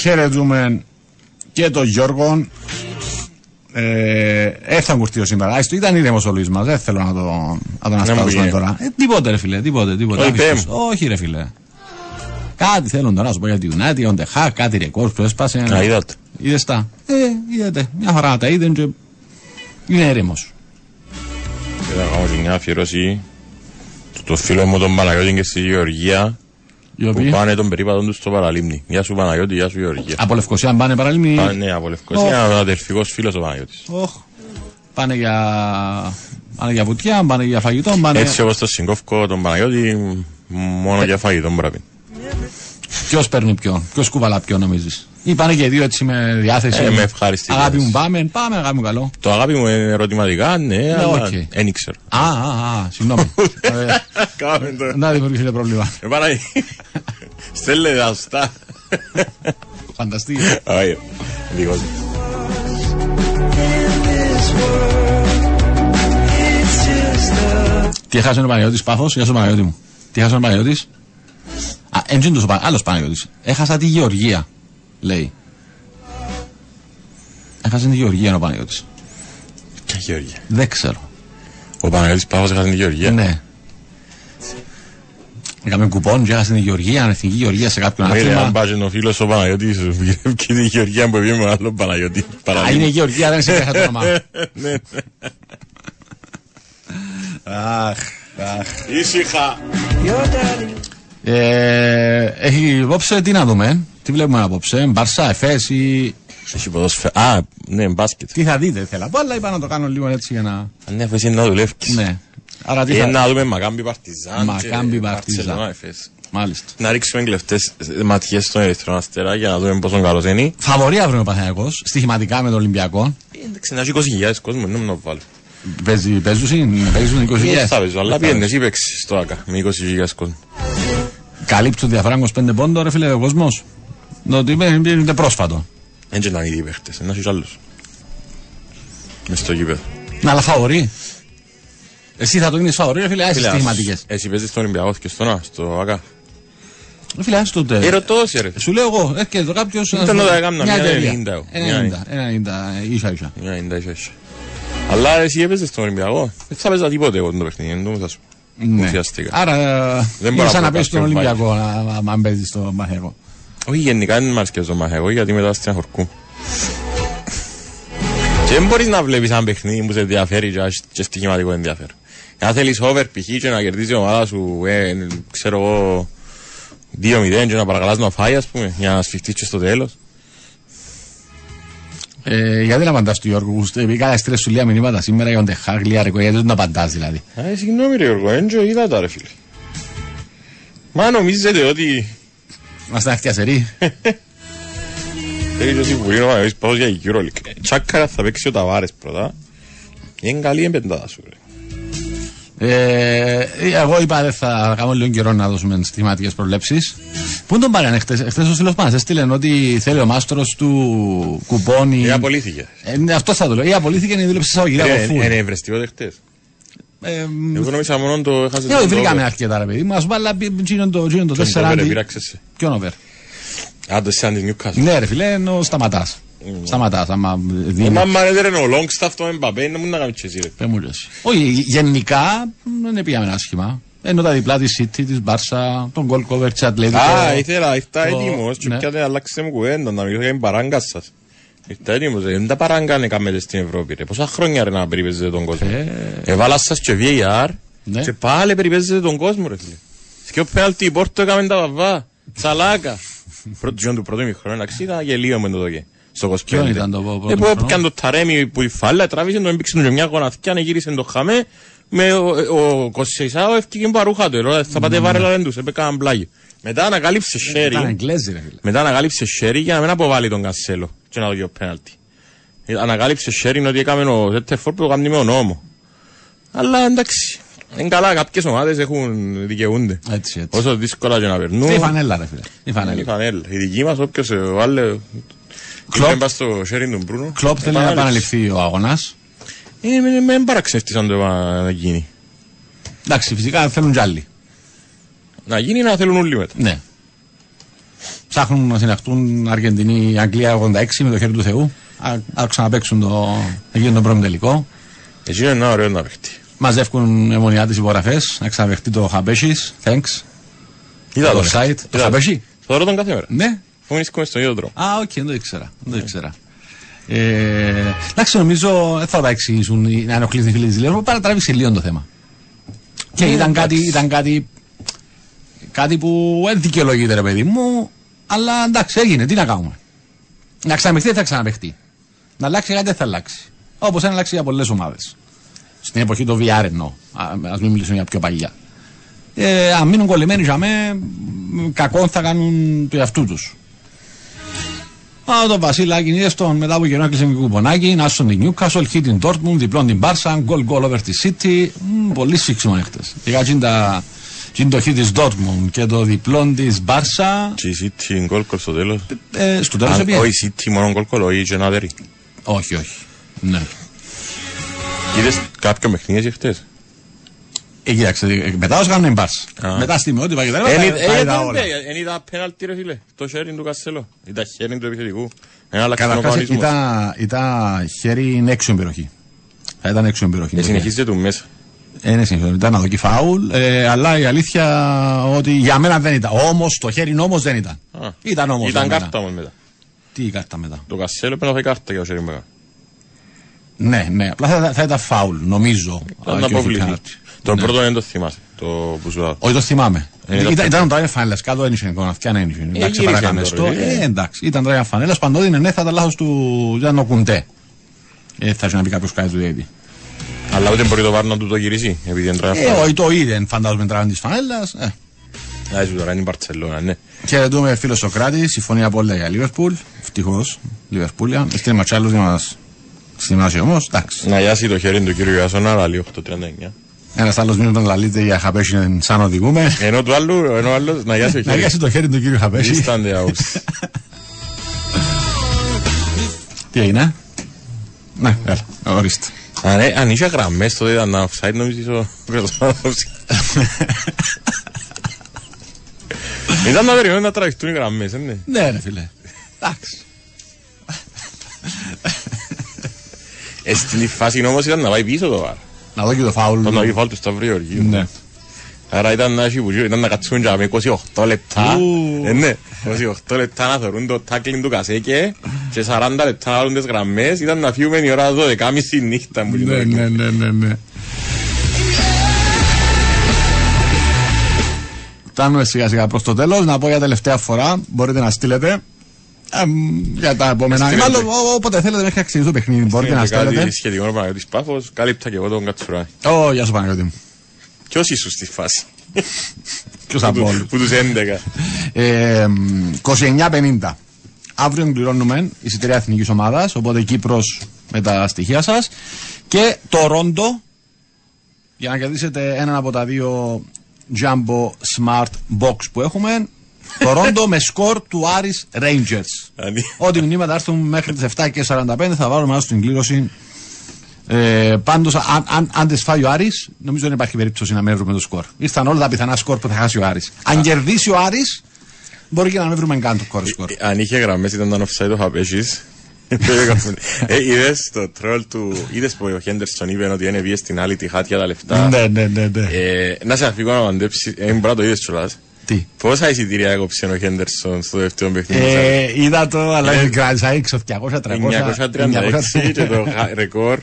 χαιρετούμε και τον Γιώργο. Ε, έφτανε κουρτίο σήμερα. Άχιστο, ήταν ήρεμος ο Λουίς μας. Δεν θέλω να τον το αναστατώσουμε τώρα. Ε, τίποτε ρε φίλε, τίποτε, τίποτε. Όχι, όχι ρε φίλε. Κάτι θέλουν τώρα να σου πω για τη United, για τον Τεχά, κάτι ρεκόρ που έσπασε. Α, είδατε. Είδες τα. Ε, είδατε. Μια φορά τα είδε και είναι έρημος. Θέλω να κάνω και μια αφιερώση στο φίλο μου τον Παναγιώτη και στη Γεωργία που πάνε τον περίπατον τους στο Παραλίμνη. Γεια σου Παναγιώτη, γεια σου Γεωργία. Από Λευκοσία αν πάνε Παραλίμνη. Α, ναι, από Λευκοσία, oh. Αδερφικός φίλος ο Παναγιώτης. Oh. Πάνε για... πάνε για βουτιά, πάνε για φαγητό, πάνε... Έτσι όπως το Συγκόφκο τον Παναγιώτη, μόνο για φαγητό μπράβει. Ποιος παίρνει ποιον, ποιος κουβαλά ποιον νομίζεις? Ή πάνε και δύο έτσι με διάθεση. Ε, με ευχαριστή. Αγάπη μου πάμε, πάμε αγάπη μου καλό. Το αγάπη μου είναι ερωτηματικά, ναι, ναι αλλά okay. Εν ήξερα. Α, α, α, συγγνώμη. Να δημιουργήσει το πρόβλημα. Επάραγε, στέλνε δαστά. Φανταστεί. Αγάπη, λίγο. Τι έχασε ο Παναγιώτης Πάθος, γεια σου Παναγιώτη μου. Τι έχασε ο Παναγιώτης. Α, εντζήντος ο άλλος Παναγιώτης. Έχασα τη Γεωργία, λέει. Έχασε τη Γεωργία ο Παναγιώτης. Ποια Γεωργία? Δεν ξέρω. Ο Παναγιώτης Παύλος έχασε τη Γεωργία. Ναι. Έκαμε κουπόν και έχασε τη Γεωργία, ανεθνική Γεωργία σε κάποιον άνθρωπο. Μήρε, αν πάζει ο φίλος ο Παναγιώτης, και τη Γεωργία που βγαίνει με άλλο Παναγιώτη. Α, είναι η Γεωργία, δεν σε έχασε το όνομα. Ναι. Αχ, αχ. Ήσυχα. Ε, έχει υπόψε, τι να δούμε, τι βλέπουμε απόψε, Μπαρσά, Εφές ή... Έχει ποδόσφαιρα, α, ναι, μπάσκετ. Τι θα δείτε, θέλω, αλλά είπα να το κάνω λίγο έτσι για να... Ναι, Εφές είναι να δουλεύεις. Ναι. Άρα τι θα... να δούμε Μακάμπι Παρτιζάν. Μακάμπι Παρτιζάν. Μάλιστα. Να ρίξουμε κλεφτές ματιές στον Ερυθρό Αστέρα για να δούμε πόσο καλός είναι. Φαβορεί αύριο ο Παναθηναϊκός, στοιχηματικά με τον Ολυμπιακό. Εντάξει, να έχει είκοσι χιλιάδες κόσμο, δεν μου βάλω. Παίζουν είκοσι χιλιάδες. Δεν θα παίζουν, αλλά πιένες ή παίξεις στο ΑΚΑ με είκοσι χιλιάδες κόσμο. καλύψει τη διαφορά είκοσι πέντε πόντο, ρε φίλε, ο κόσμος. Ότι είναι πρόσφατο. Έτσι ήταν ήδη οι παίχτες, ένας στους άλλους. Μες στο γήπεδο. Να, αλλά φαβορεί. Εσύ θα το γίνεις φαβορεί, ρε φίλε, άσεις στιγματικές. Εσύ παίζεις στον Ολυμπιακό και στον Α, στο ΑΚΑ. Ρε φίλε, άσεις τότε. Ερωτώσε ρε. Σου λέω εγώ, έρχεται κάποιος... Ήταν όταν έκανα μια εταιρεία. ενενήντα, ενενήντα, ίσα-ίσα. Αλλά εσύ έπαιζες στον Ολυμπιακό. Δεν θα παίζα τίποτε εγώ το παιχνίδι. Ναι. Άρα είναι σαν να πες στον Ολυμπιακό αν παίζεις στο Μαχαίγο. Όχι, γενικά δεν μ' αρκετά στο Μαχαίγο γιατί μετά στην Αχορκού. Και δεν μπορείς να βλέπεις ένα παιχνίδι που σε ενδιαφέρει και στοιχηματικό ενδιαφέρον. Αν θέλεις over π.χ. και να κερδίσει η ομάδα σου, ξέρω εγώ, δύο μηδέν και να παρακαλάς να φάει, ας πούμε, για να σφιχτείς και στο τέλος. Ε, γιατί να απαντάς του Γιώργου, επειδή κάθε στείλες σου λίγα μηνύματα σήμερα για τον Τεχάκ, λίγα ρεκό, γιατί δεν τον απαντάς δηλαδή. Ε, συγγνώμη ρε Γιώργο, έντζο είδα τα ρε φίλε. Μα νομίζετε ότι... Μας τα χτιασερεί. Θέλεις ότι μπορεί να παρακολουθείς πάω για η Euroleague. Τσάκαρα θα παίξει ο Ταβάρες πρώτα. Είναι καλή εμπεντάδα σου ρε. Ε, εγώ είπα δεν θα κάνω λίγο καιρό να δώσουμε στοιχηματικές προβλέψεις. Πού τον πάρανε χτες, χτες ο στήλος μας, έστειλαν ότι θέλει ο μάστρος του κουπόνι. Ή απολύθηκε. Ε, αυτό θα το λέω. Ή απολύθηκε να δούλεψε σαν γυρία από φούρ. Είναι ευρεστιώδε χτες. Εγώ νόμιζα μόνο το έχασε το. Δεν βρήκαμε αρκετά ρε παιδί μου, ας πούμε, αλλά γίνον το τέσσερα. Ποιον over. Α, το σαν τη Newcastle. Ναι ρε φίλε, ενώ σταματάς. Σταματάς, άμα δίνει. Μα δεν είναι ο Longstaff, το Mbappé, να μην τα κάνεις εσύ. Δεν μου λες. Όχι, γενικά δεν πήγαμε ένα άσχημα. Ενώ τα διπλά της City, της Barça, τον goal cover της Atletico. Α, ήθελα, ήρθα έτοιμος και πιάτε αλλάξε μου κουβέντα, να μιλήσω για την παράγκα σας. Ήρθα έτοιμος, δεν τα παράγκανε καμέτε στην Ευρώπη. Πόσα χρόνια ρε να περιπέζετε τον κόσμο. Εβάλα σας και βι έι αρ και πάλι περιπέζετε τον κόσμο ρε. Σκιο πέναλτι, η Πόρτο έκαμε τα βαβά, τσαλάκα. Πρώτον του πρώτου μηχρόνου, ήταν γελίο με το δοκέ. Ποιον ήταν το πρώτο χρόνο. Επό πιάνε το ταρέμι που η φάλα τράβησε, τον έπιξε μια γοναθιά, γύρισε το χαμέ, με ο Κωσσεϊσάου έφτιαξε παρούχα του, θα πάτε βάρελα δεν τους, έπαιξε έναν πλάγιο. Μετά ανακάλυψε Σέρι, μετά ανακάλυψε Σέρι για να μην αποβάλει τον Κασέλο και να δώσει ο πέναλτι. Ανακάλυψε Σέρι ότι έκαμε ο Ζέτερφορ που το κάνει με ο νόμο. Αλλά εντάξει. Είναι καλά, κάποιες ομάδες έχουν δικαιούνται. Έτσι, έτσι. Όσο δύσκολα και να περνούν. Τι φανέλα ρε φίλε. Τι φανέλα. φανέλα. Η δική μας όποιος βάλε... Κλόπ. Είπα στο χέρι του Μπρούνο. Κλόπ θέλει να επαναληφθεί ο αγωνάς. Ε, με παραξεύτης αν το να γίνει. Εντάξει, φυσικά θέλουν κι άλλοι. Να γίνει να θέλουν όλοι μετά. Ναι. Ψάχνουν να συναχτούν Αργεντινή, Αγγλία ογδόντα έξι με το χέρι του Θεού. Αν ξαναπαίξουν το... να γίνουν τον πρώτο τελικό. Εσύ είναι ένα ωραίο να παίχτη. Μαζεύκουν εμμονιά τις υπογραφές, να ξαναδεχτεί το Χαμπέσης, thanks. Είδα το site. Το Χαμπέσι. Το ρωτώ τον κάθε μέρα. Ναι. Φωνήσκουμε στον ίδιο τρόπο. Α, οκ, δεν το ήξερα. Δεν το ήξερα. Εντάξει, νομίζω δεν θα τα εξηγήσουν να ενοχλήσουν οι φίλοι της Λεύκου, παρά τράβηξε λίγο το θέμα. Και ήταν κάτι, ήταν κάτι, κάτι που δεν δικαιολογείται ρε παιδί μου, αλλά εντάξει, έγινε, τι να κάνουμε. Να ξαναπαιχτεί δεν θα ξαναπαιχτεί. Να αλλάξει κάτι δεν θα αλλάξει. Όπως αν αλλάξει για πολλές ομάδες. Στην εποχή το βι αρ εννοώ, ας μην μιλήσουμε για πιο παλιά. Ε, αν μείνουν κολλημένοι για μέ, κακό θα κάνουν του εαυτού τους. Α, τον Βασίλα κινείδες τον μετά από καιρό έκλεισε με κουπονάκι, να στον την Newcastle, hit την Dortmund, διπλών την Barça, goal goal over τη City, μ, πολύ σύξιμο έχτες. Λίγα και το hit της Dortmund και το διπλών της Barça. Και η City goal goal στο τέλος. Ε, στο τέλος επί. Όχι η City μόνο goal goal, όχι η Γενάδερη. Όχι, όχι, ναι. Είδες κάποιο μεχνίες εχθές. Ε, κοίταξε, μετά όσο κάνουν μπαρς. Μετά στη μεώτη παγιδέρα πάει τα όλα. Εν ήταν πέναλτι ρε φίλε, το χέρι του Κασέλο. Ήταν χέρι του επιθετικού. Καταρχάς ήταν χέρι έξω εμπειροχή. Θα ήταν έξω εμπειροχή. Ε, συνεχίζεται του μέσα. Ε, ναι, συνεχίζεται. Ήταν αδοκή φάουλ, αλλά η αλήθεια ότι για μένα δεν ήταν. Όμως, το χέρι όμως δεν ήταν. Ήταν όμως. Ήταν κάρτα όμως μετά. Τι κάρτα μετά. Το Κασέλο πρέπει να φάει κάρτα για το χέρι μετά. Ναι, ναι, απλά θα, θα ήταν φάουλ, νομίζω. Ήταν αποβληθεί. Τον πρώτο δεν το θυμάσαι, το Μπουζουάδο. Όχι, το θυμάμαι. Ήταν ο Τράγαν Φανέλλα, κάτω ένιξε η κοναυτιά να ένιξε. Εντάξει, παρακανεστό. Εντάξει, ήταν ο Τράγαν Φανέλλα, παντόδινε, ναι, θα ήταν λάθος του. Ήταν ο Κουντέ. Ε, θα σου να πει κάποιος κάτι του διαιτητή. Αλλά ούτε μπορεί το βάρ να του το γυρίσει, επειδή είναι Τράγαν Φανέλλα. Όχι, το είδε, φαντάζομαι Τράγαν της Φανέλλας. Άζου τώρα, είναι η Μπαρτσελώνα, ναι. Χαιρετούμε φίλο Σοκράτη, συμφωνία από όλα για Λίβερπουλ. Ευτυχώς, Λίβερπουλια. Στην Ματσάλου δεν μα. Στην Άση όμως, εντάξει. Να γιάσει το χέρι του κύριου Ιάσονα, αλλά λίγο οκτώ τριάντα εννιά. Ένας άλλος μην τον λαλείται για Χαπέσιν σαν οδηγούμε. Ενώ του άλλου, ενώ ο άλλος να γιάσει το χέρι. Να γιάσει το χέρι του κύριου Χαπέσιν. Τι έγινε? Ναι, έλα, ορίστε. Αν είχε γραμμές τότε ήταν offside, νομίζω. Ήταν να περιμένουν να τραβηχτούν οι γραμμές, είναι. Ναι ρε φίλε, εντάξει. Στην φάση όμως ήταν να πάει πίσω το βάρ. Να δω και το φάουλ. Τον αγγιφάλ του Σταυρίου Γεωργίου. Ναι. Άρα ήταν να κατσούν για με είκοσι οκτώ λεπτά. Ναι, είκοσι οκτώ λεπτά να θεωρούν το τάκλιν του Κασέκε και σαράντα λεπτά να βάλουν τις γραμμές. Ήταν να φύγουμε η ώρα δώδεκα και μισή νύχτα. Ναι, ναι, ναι, ναι. Φτάνουμε σιγά σιγά προς το τέλος. Να πω για τελευταία φορά, μπορείτε να στείλετε για τα επόμενα. Μάλλον όποτε θέλετε μέχρι να ξεκινήσει το παιχνίδι. Μπορείτε να στέλνετε. Κάτι σχετικό με τον Παναγιώτη Πάφος, κάλυπτα και εγώ τον Κατσουράκη. Ω, γεια σου Παναγιώτη μου. Ποιος ήσουν στη φάση? Ποιος από όλους? Που τους έντεκα. είκοσι εννιά πενήντα. Αύριο πληρώνουμε εισιτήρια εθνικής ομάδας. Οπότε Κύπρος με τα στοιχεία σας. Και Τορόντο για να κερδίσετε έναν από τα δύο Jumbo Smart Box που έχουμε. Τορόντο με σκορ του Aris Rangers. Ό,τι μηνύματα έρθουν μέχρι τις εφτά και σαράντα πέντε θα βάλουμε άσως την κλήρωση. Ε, πάντως, αν, αν, αν τις φάει ο Άρης, νομίζω δεν υπάρχει περίπτωση να με βρούμε το σκορ. Ήρθαν όλα τα πιθανά σκορ που θα χάσει ο Άρης. Αν κερδίσει ο Άρης, μπορεί και να με βρούμε καν το κόρ σκορ. Αν είχε γραμμές, ήταν το offside ο Χαπέσης. Είδες το τρόλ του, είδες που ο Χέντερσον είπε ότι είναι βγει στην άλλη τη χάτια τα λεφτά. Ναι, ναι, ναι. Να σε αφήγω να μαντέψει, ε, μπρά το είδες κιόλας. Τι? Πόσα εισιτήρια έκοψε ο Χέντερσον στο δεύτερο παιχνίδι? Ε, είδα το, αλλά κράτησα έξω διακόσια τριάντα έξι και το ρεκόρ.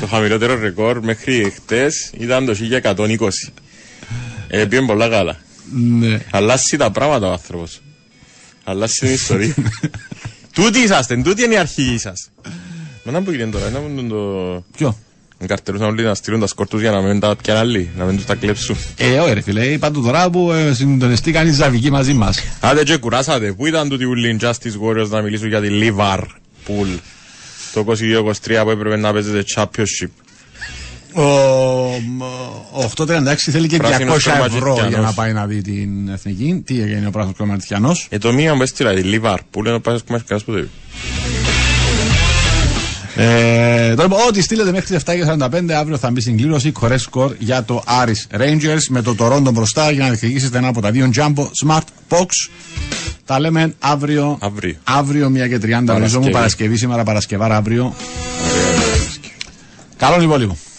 Το χαμηλότερο ρεκόρ μέχρι χτες ήταν το χίλια εκατόν είκοσι. Ε, πήγαινε πολλά καλά. Ναι. Αλλάσει τα πράγματα ο άνθρωπος. Αλλάσει την ιστορία. Τούτοι είσαστε, τούτοι είναι οι αρχηγοί σας. Μα να που γίνεται τώρα, να μην το... Ποιο? Οι καρτερούσαν όλοι να στείλουν τα σκορτούς για να μην τα πιάνε άλλοι, να μην τους τα κλέψουν. Ε, όχι ρε φίλε, πάντου τώρα που ε, συντονιστήκαν οι ζαβικοί μαζί μας. Άντε και κουράσατε, πού ήταν τούτοι ούλοι Injustice Warriors να μιλήσουν για τη Liverpool? Το είκοσι δύο είκοσι τρία που έπρεπε να παίζεται Championship. Ο οκτώ τριάντα έξι θέλει και διακόσια ευρώ για να πάει να δει την εθνική. Τι έγινε ο Πράσινος Κομματιανός? Ε, το μία μου έστειλα τη Λιβάρπουλ, είναι ο Πράσινος Κομματιανός που δεν πει. Τώρα, ό,τι στείλετε μέχρι τις εφτά και σαράντα πέντε αύριο θα μπει στην κλήρωση correct score για το Aris Rangers με το Τορόντο μπροστά για να διεκδικήσετε ένα από τα δύο Jumbo Smart Box. Τα λέμε αύριο, αύριο, αύριο μία και τριάντα, νομίζω μου, Παρασκευή, σήμερα Παρασκευάρα, αύριο. Καλό υπόλοιπο.